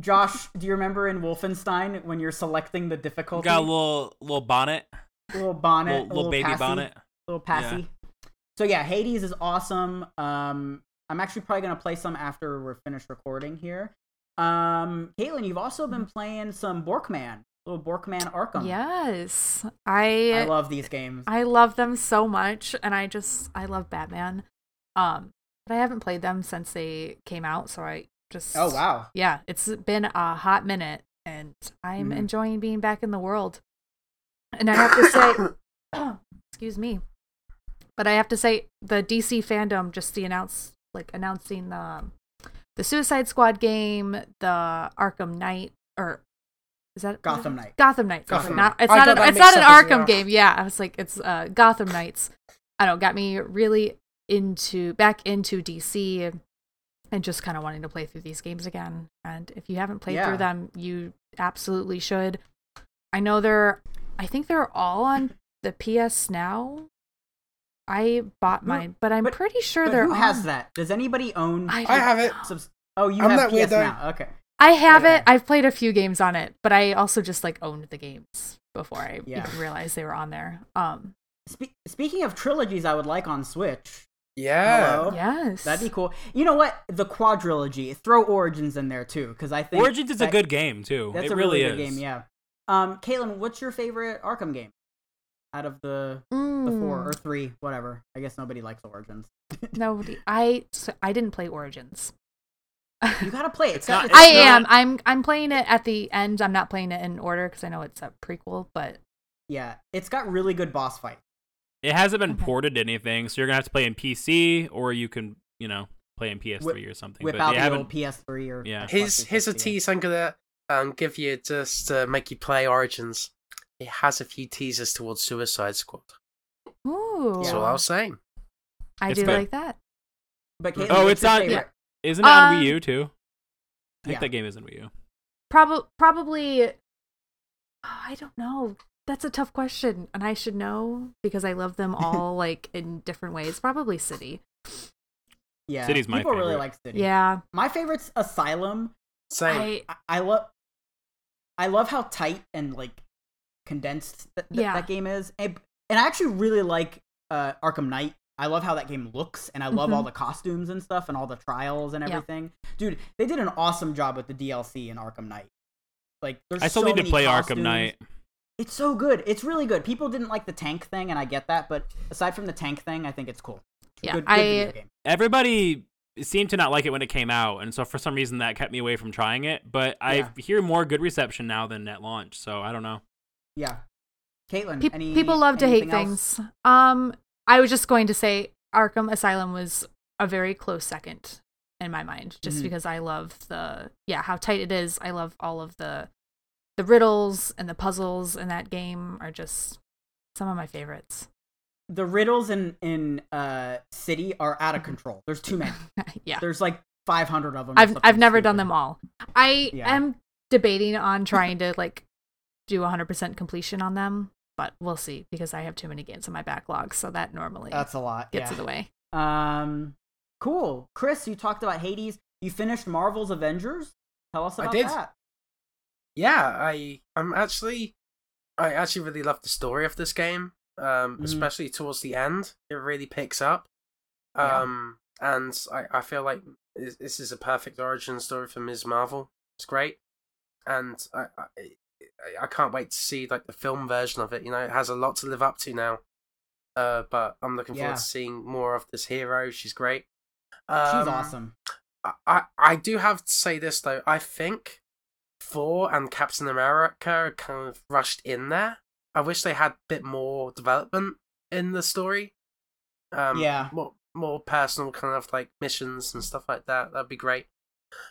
Josh, do you remember in Wolfenstein when you're selecting the difficulty? Got a little bonnet. Little baby passy, bonnet. Little passy. Yeah. So yeah, Hades is awesome. I'm actually probably gonna play some after we're finished recording here. Caitlin, you've also been playing some Borkman, little Borkman Arkham. Yes, I love these games. I love them so much, and I love Batman. But I haven't played them since they came out, so I just oh wow, yeah, it's been a hot minute, and I'm enjoying being back in the world. And I have to say, excuse me, but I have to say the DC fandom just announcing the Suicide Squad game, the Arkham Knight, or is that Gotham Knight? Gotham Knights. It's not an Arkham game. Yeah, I was like, it's Gotham Knights. I don't know, got me really back into DC, and just kind of wanting to play through these games again. And if you haven't played through them, you absolutely should. I know I think they're all on the PS Now. I bought mine, but I'm pretty sure they're on. Who has that? Does anybody own? I have it. Oh, you have PS Now. Okay. I have it. I've played a few games on it, but I also just like owned the games before I even realized they were on there. Speaking of trilogies, I would like on Switch. Yeah. Hello. Yes. That'd be cool. You know what? The quadrilogy. Throw Origins in there too, because I think Origins is a good game too. That's a really good game. Yeah. Caitlin, what's your favorite Arkham game out of the 4 or 3, whatever? I guess nobody likes Origins. Nobody. I didn't play Origins. You gotta play it. I'm playing it at the end. I'm not playing it in order because I know it's a prequel, but yeah, it's got really good boss fights. It hasn't been ported to anything, so you're gonna have to play in PC, or you can, play in PS3 or something. Without the old PS3 or here's a tease I'm gonna give you just to make you play Origins. It has a few teasers towards Suicide Squad. Ooh, that's all I was saying. Like that. But Caitlin, it's on. Yeah. Isn't it on Wii U too? I think that game is on Wii U. Probably. I don't know. That's a tough question, and I should know because I love them all like in different ways. Probably City. Yeah, City's my favorite. People really like City. Yeah, my favorite's Asylum. Same. I love how tight and like condensed that game is, and I actually really like Arkham Knight. I love how that game looks, and I love all the costumes and stuff, and all the trials and everything. Yeah. Dude, they did an awesome job with the DLC in Arkham Knight. Like, I still need to play costumes. Arkham Knight. It's so good. It's really good. People didn't like the tank thing, and I get that, but aside from the tank thing, I think it's cool. It's good video game. Everybody seemed to not like it when it came out, and so for some reason that kept me away from trying it, but I hear more good reception now than at launch, so I don't know. Yeah. Caitlin, people love to hate things. I was just going to say Arkham Asylum was a very close second in my mind, just because I love how tight it is. I love all of the riddles and the puzzles in that game are just some of my favorites. The riddles in City are out of control. There's too many. Yeah. There's like 500 of them. I've never done them all. I am debating on trying to like do 100% completion on them, but we'll see because I have too many games in my backlog, so that normally that's a lot gets in the way. Cool. Chris, you talked about Hades. You finished Marvel's Avengers. Tell us about that. Yeah, I actually really love the story of this game. Especially towards the end, it really picks up. And I feel like this is a perfect origin story for Ms. Marvel. It's great, and I can't wait to see like the film version of it. It has a lot to live up to now. But I'm looking forward to seeing more of this hero. She's great. She's awesome. I do have to say this though. I think Thor and Captain America are kind of rushed in there. I wish they had a bit more development in the story. More personal kind of like missions and stuff like that. That'd be great.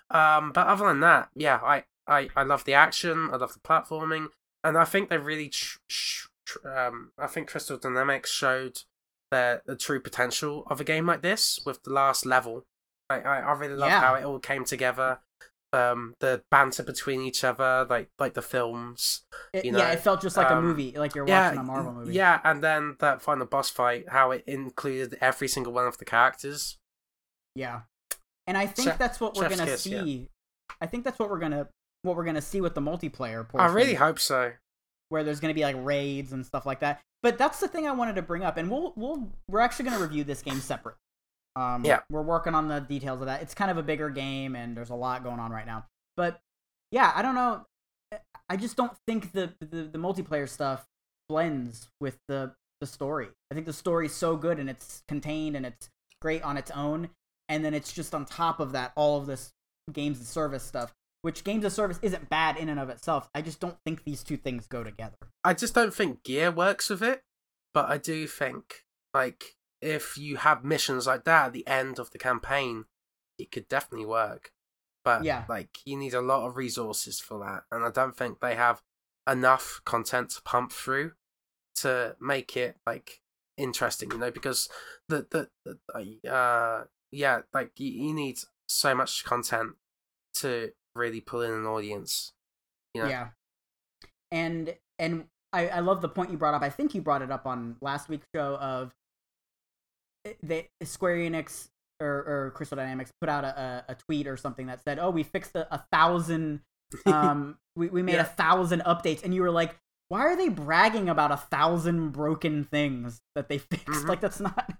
But other than that, yeah, I love the action, I love the platforming, and I think they really, I think Crystal Dynamics showed the true potential of a game like this with the last level. I really love how it all came together. The banter between each other, like the films. You know? Yeah, it felt just like a movie, like you're watching a Marvel movie. Yeah, and then that final boss fight, how it included every single one of the characters. Yeah, and I think that's what we're gonna see. Yeah. I think that's what we're gonna see with the multiplayer portion. I really hope so. Where there's gonna be like raids and stuff like that. But that's the thing I wanted to bring up, and we're actually gonna review this game separate. We're working on the details of that. It's kind of a bigger game, and there's a lot going on right now. But yeah, I don't know. I just don't think the multiplayer stuff blends with the story. I think the story's so good, and it's contained, and it's great on its own. And then it's just on top of that, all of this games of service stuff, which games of service isn't bad in and of itself. I just don't think these two things go together. I just don't think gear works with it, but I do think like, if you have missions like that at the end of the campaign, it could definitely work. But like, you need a lot of resources for that, and I don't think they have enough content to pump through to make it like interesting, you know, because like you need so much content to really pull in an audience, you know? Yeah. And I love the point you brought up. I think you brought it up on last week's show of Square Enix or Crystal Dynamics put out a tweet or something that said, "Oh, we fixed 1,000. We made 1,000 updates," and you were like, "Why are they bragging about 1,000 broken things that they fixed? Mm-hmm. Like that's not."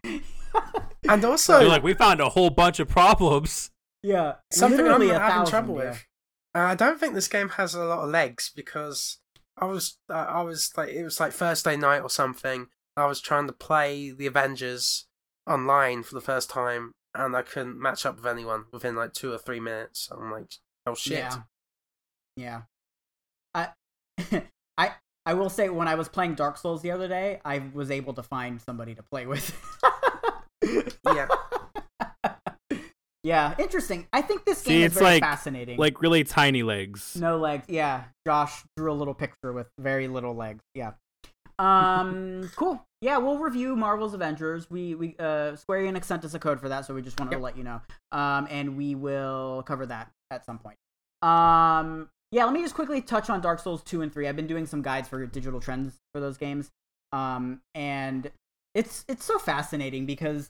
And also, they're like, we found a whole bunch of problems. Yeah, something I'm having trouble with. I don't think this game has a lot of legs because I was like, it was like Thursday night or something. I was trying to play The Avengers online for the first time, and I couldn't match up with anyone within like 2 or 3 minutes. I'm like, oh shit. Yeah. I will say, when I was playing Dark Souls the other day, I was able to find somebody to play with. Yeah, interesting. I think this game is very fascinating. Like really tiny legs. No legs. Yeah, Josh drew a little picture with very little legs. Yeah. Cool. Yeah, we'll review Marvel's Avengers. We Square Enix sent us a code for that, so we just wanted to let you know. And we will cover that at some point. Yeah, let me just quickly touch on Dark Souls 2 and 3. I've been doing some guides for digital trends for those games. And it's so fascinating because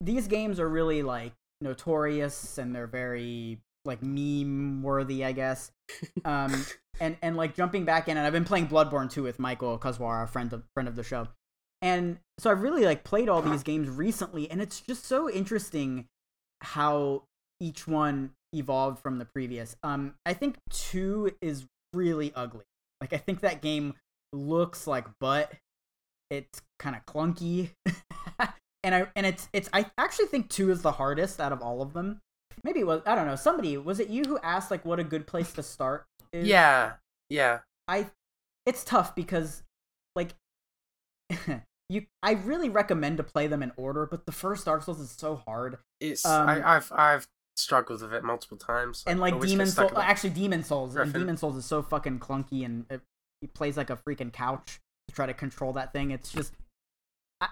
these games are really like notorious, and they're very like meme worthy, I guess. And like jumping back in, and I've been playing Bloodborne 2 with Michael Kaswara, a friend of the show. And so I've really like played all these games recently, and it's just so interesting how each one evolved from the previous. I think 2 is really ugly. Like I think that game looks like butt. It's kind of clunky. I actually think 2 is the hardest out of all of them. Maybe it was, I don't know, somebody, was it you who asked like what a good place to start? Yeah. It's tough because like I really recommend to play them in order, but the first Dark Souls is so hard. It's I've struggled with it multiple times. And like Demon Souls. Griffin. And Demon Souls is so fucking clunky, and it plays like a freaking couch to try to control that thing. It's just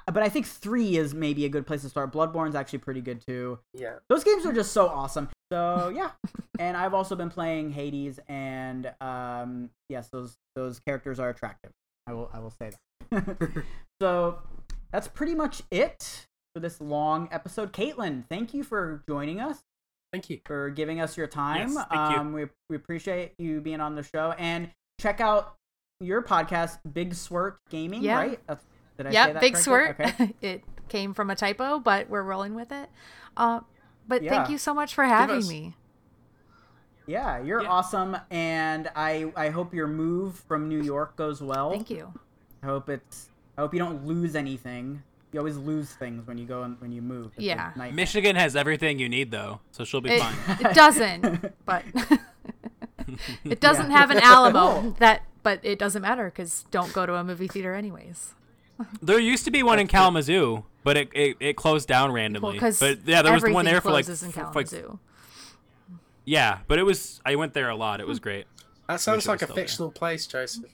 but I think 3 is maybe a good place to start. Bloodborne's actually pretty good too. Yeah. Those games are just so awesome. So yeah, and I've also been playing Hades, and yes, those characters are attractive. I will say that. So that's pretty much it for this long episode. Caitlin, thank you for joining us. Thank you for giving us your time. Yes, thank you. We appreciate you being on the show, and check out your podcast, Big Swert Gaming. Yeah. Right? Did I say that Big Swert. Okay. It came from a typo, but we're rolling with it. But thank you so much for having me. Yeah, you're awesome, and I hope your move from New York goes well. Thank you. I hope you don't lose anything. You always lose things when you go and when you move. Yeah. Michigan has everything you need though, so she'll be fine. It doesn't, but it doesn't have an Alamo but it doesn't matter because don't go to a movie theater anyways. There used to be one in Kalamazoo, but it closed down randomly. Well, but yeah, there was one there for like Yeah, but it was. I went there a lot. It was great. That sounds like a fictional place, Joseph.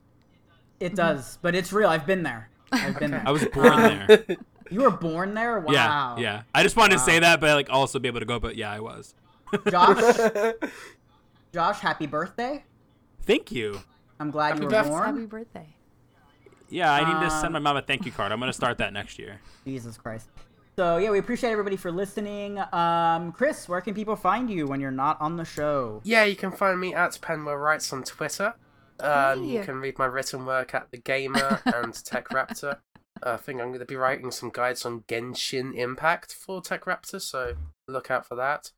It does, but it's real. I've been there. I've been there. I was born there. You were born there? Wow. Yeah, yeah. I just wanted to say that, but like also be able to go. But yeah, I was. Josh, happy birthday. Thank you. I'm glad you were born. Happy birthday. Yeah, I need to send my mom a thank you card. I'm going to start that next year. Jesus Christ. So, yeah, we appreciate everybody for listening. Chris, where can people find you when you're not on the show? Yeah, you can find me at Penwell Writes on Twitter. You can read my written work at The Gamer and Tech Raptor. I think I'm going to be writing some guides on Genshin Impact for Tech Raptor, so look out for that.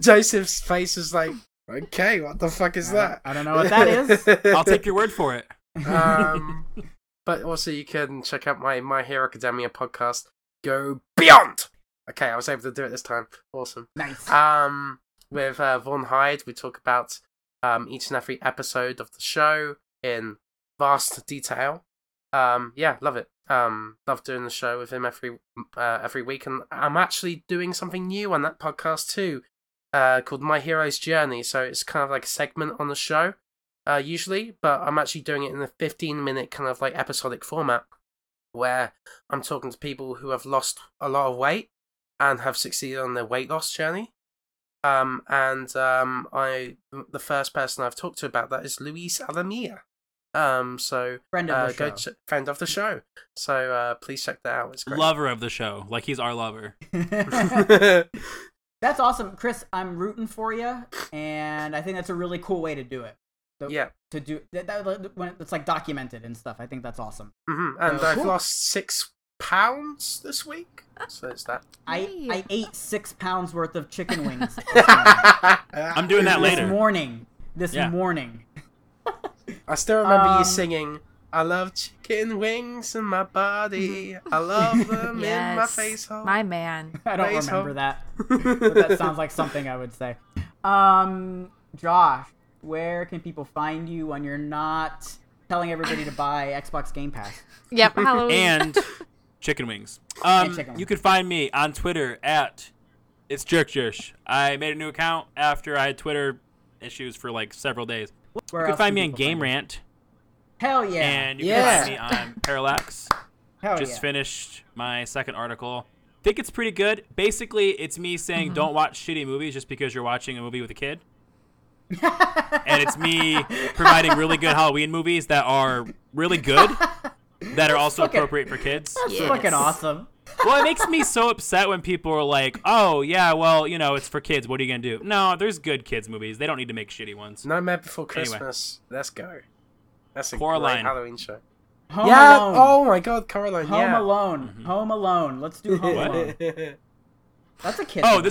Joseph's face is like, okay, what the fuck is that? I don't know what that is. I'll take your word for it. But also you can check out my My Hero Academia podcast, Go Beyond! Okay, I was able to do it this time. Awesome. Nice. With Vaughn Hyde, we talk about each and every episode of the show in vast detail. Yeah, love it. Love doing the show with him every week, and I'm actually doing something new on that podcast too, called My Hero's Journey. So it's kind of like a segment on the show. Usually, but I'm actually doing it in a 15-minute kind of like episodic format where I'm talking to people who have lost a lot of weight and have succeeded on their weight loss journey. The first person I've talked to about that is Luis Alamilla. Friend of the show. So please check that out. It's great. Lover of the show. Like he's our lover. That's awesome. Chris, I'm rooting for you. And I think that's a really cool way to do it. To do that when it's like documented and stuff. I think that's awesome. Mm-hmm. And I've lost 6 pounds this week, so it's that. I ate 6 pounds worth of chicken wings. I'm doing that later. This morning. I still remember you singing, "I love chicken wings in my body. I love them in my face hole." My man. I don't remember that, but that sounds like something I would say. Josh. Where can people find you when you're not telling everybody to buy Xbox Game Pass? Yep, Halloween. And chicken wings. You can find me on Twitter at It's Jerk Jersh. I made a new account after I had Twitter issues for like several days. You can find me on Game Rant. Hell yeah. And you can find me on Parallax. Hell Just finished my second article. Think it's pretty good. Basically, it's me saying don't watch shitty movies just because you're watching a movie with a kid. And it's me providing really good Halloween movies that are really good, that are also appropriate for kids. That's fucking awesome. Well, it makes me so upset when people are like, "Oh yeah, well, you know, it's for kids. What are you gonna do?" No, there's good kids movies. They don't need to make shitty ones. Nightmare Before Christmas. Anyway. Let's go. That's a great Halloween show. Home Alone. Oh my God, Coraline. Home Alone. Mm-hmm. Home Alone. Let's do Home Alone. That's a kid movie.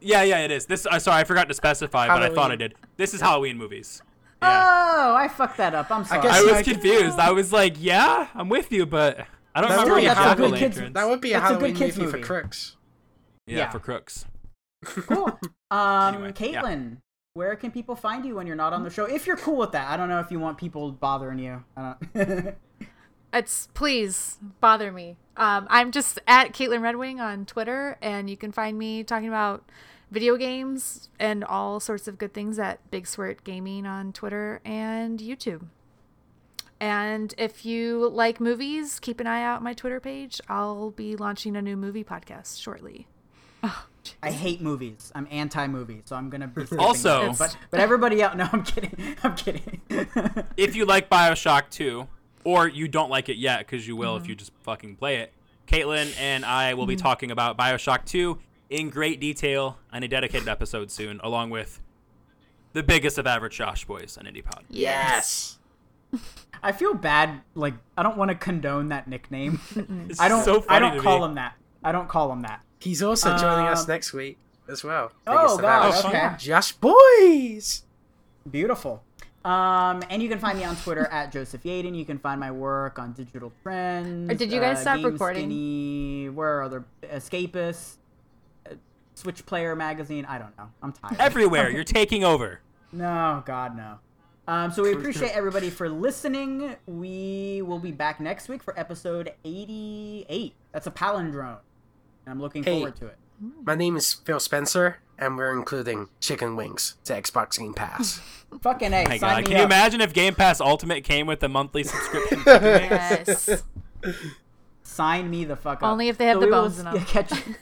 Yeah, it is. This. Sorry, I forgot to specify, Halloween. But I thought I did. This is Halloween movies. Yeah. Oh, I fucked that up. I'm sorry. I was confused. I was like, yeah, I'm with you, but I don't remember your jack-o'-lanterns. That would be a Halloween movie for crooks. Yeah, for crooks. Cool. Anyway, Caitlin, where can people find you when you're not on the show? If you're cool with that. I don't know if you want people bothering you. I don't. Please bother me. I'm just at Caitlin Redwing on Twitter, and you can find me talking about video games and all sorts of good things at Big Squirt Gaming on Twitter and YouTube. And if you like movies, keep an eye out on my Twitter page. I'll be launching a new movie podcast shortly. Oh, I hate movies. I'm anti-movie, so I'm gonna be also. But everybody out. No, I'm kidding. If you like BioShock 2. Or you don't like it yet, because you will if you just fucking play it. Caitlin and I will be talking about BioShock 2 in great detail on a dedicated episode soon, along with the biggest of average Josh boys on IndiePod. Yes! I feel bad. Like, I don't want to condone that nickname. It's so funny I don't call him that. He's also joining us next week as well. Oh, gosh. Okay. Josh boys! Beautiful. And you can find me on Twitter at Joseph Yaden. You can find my work on Digital Trends. Or did you guys stop Game recording? Skinny, where are there? Escapist, Switch Player Magazine. I don't know. I'm tired. Everywhere. You're taking over. No, God, no. So we appreciate everybody for listening. We will be back next week for episode 88. That's a palindrome. And I'm looking forward to it. My name is Phil Spencer, and we're including chicken wings to Xbox Game Pass. Fucking A, my God. Can you imagine if Game Pass Ultimate came with a monthly subscription? Yes. Sign me the fuck up. Only if they have the bones enough.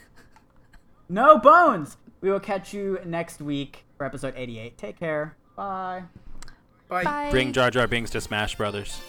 No bones! We will catch you next week for episode 88. Take care. Bye. Bye. Bye. Bring Jar Jar Binks to Smash Brothers.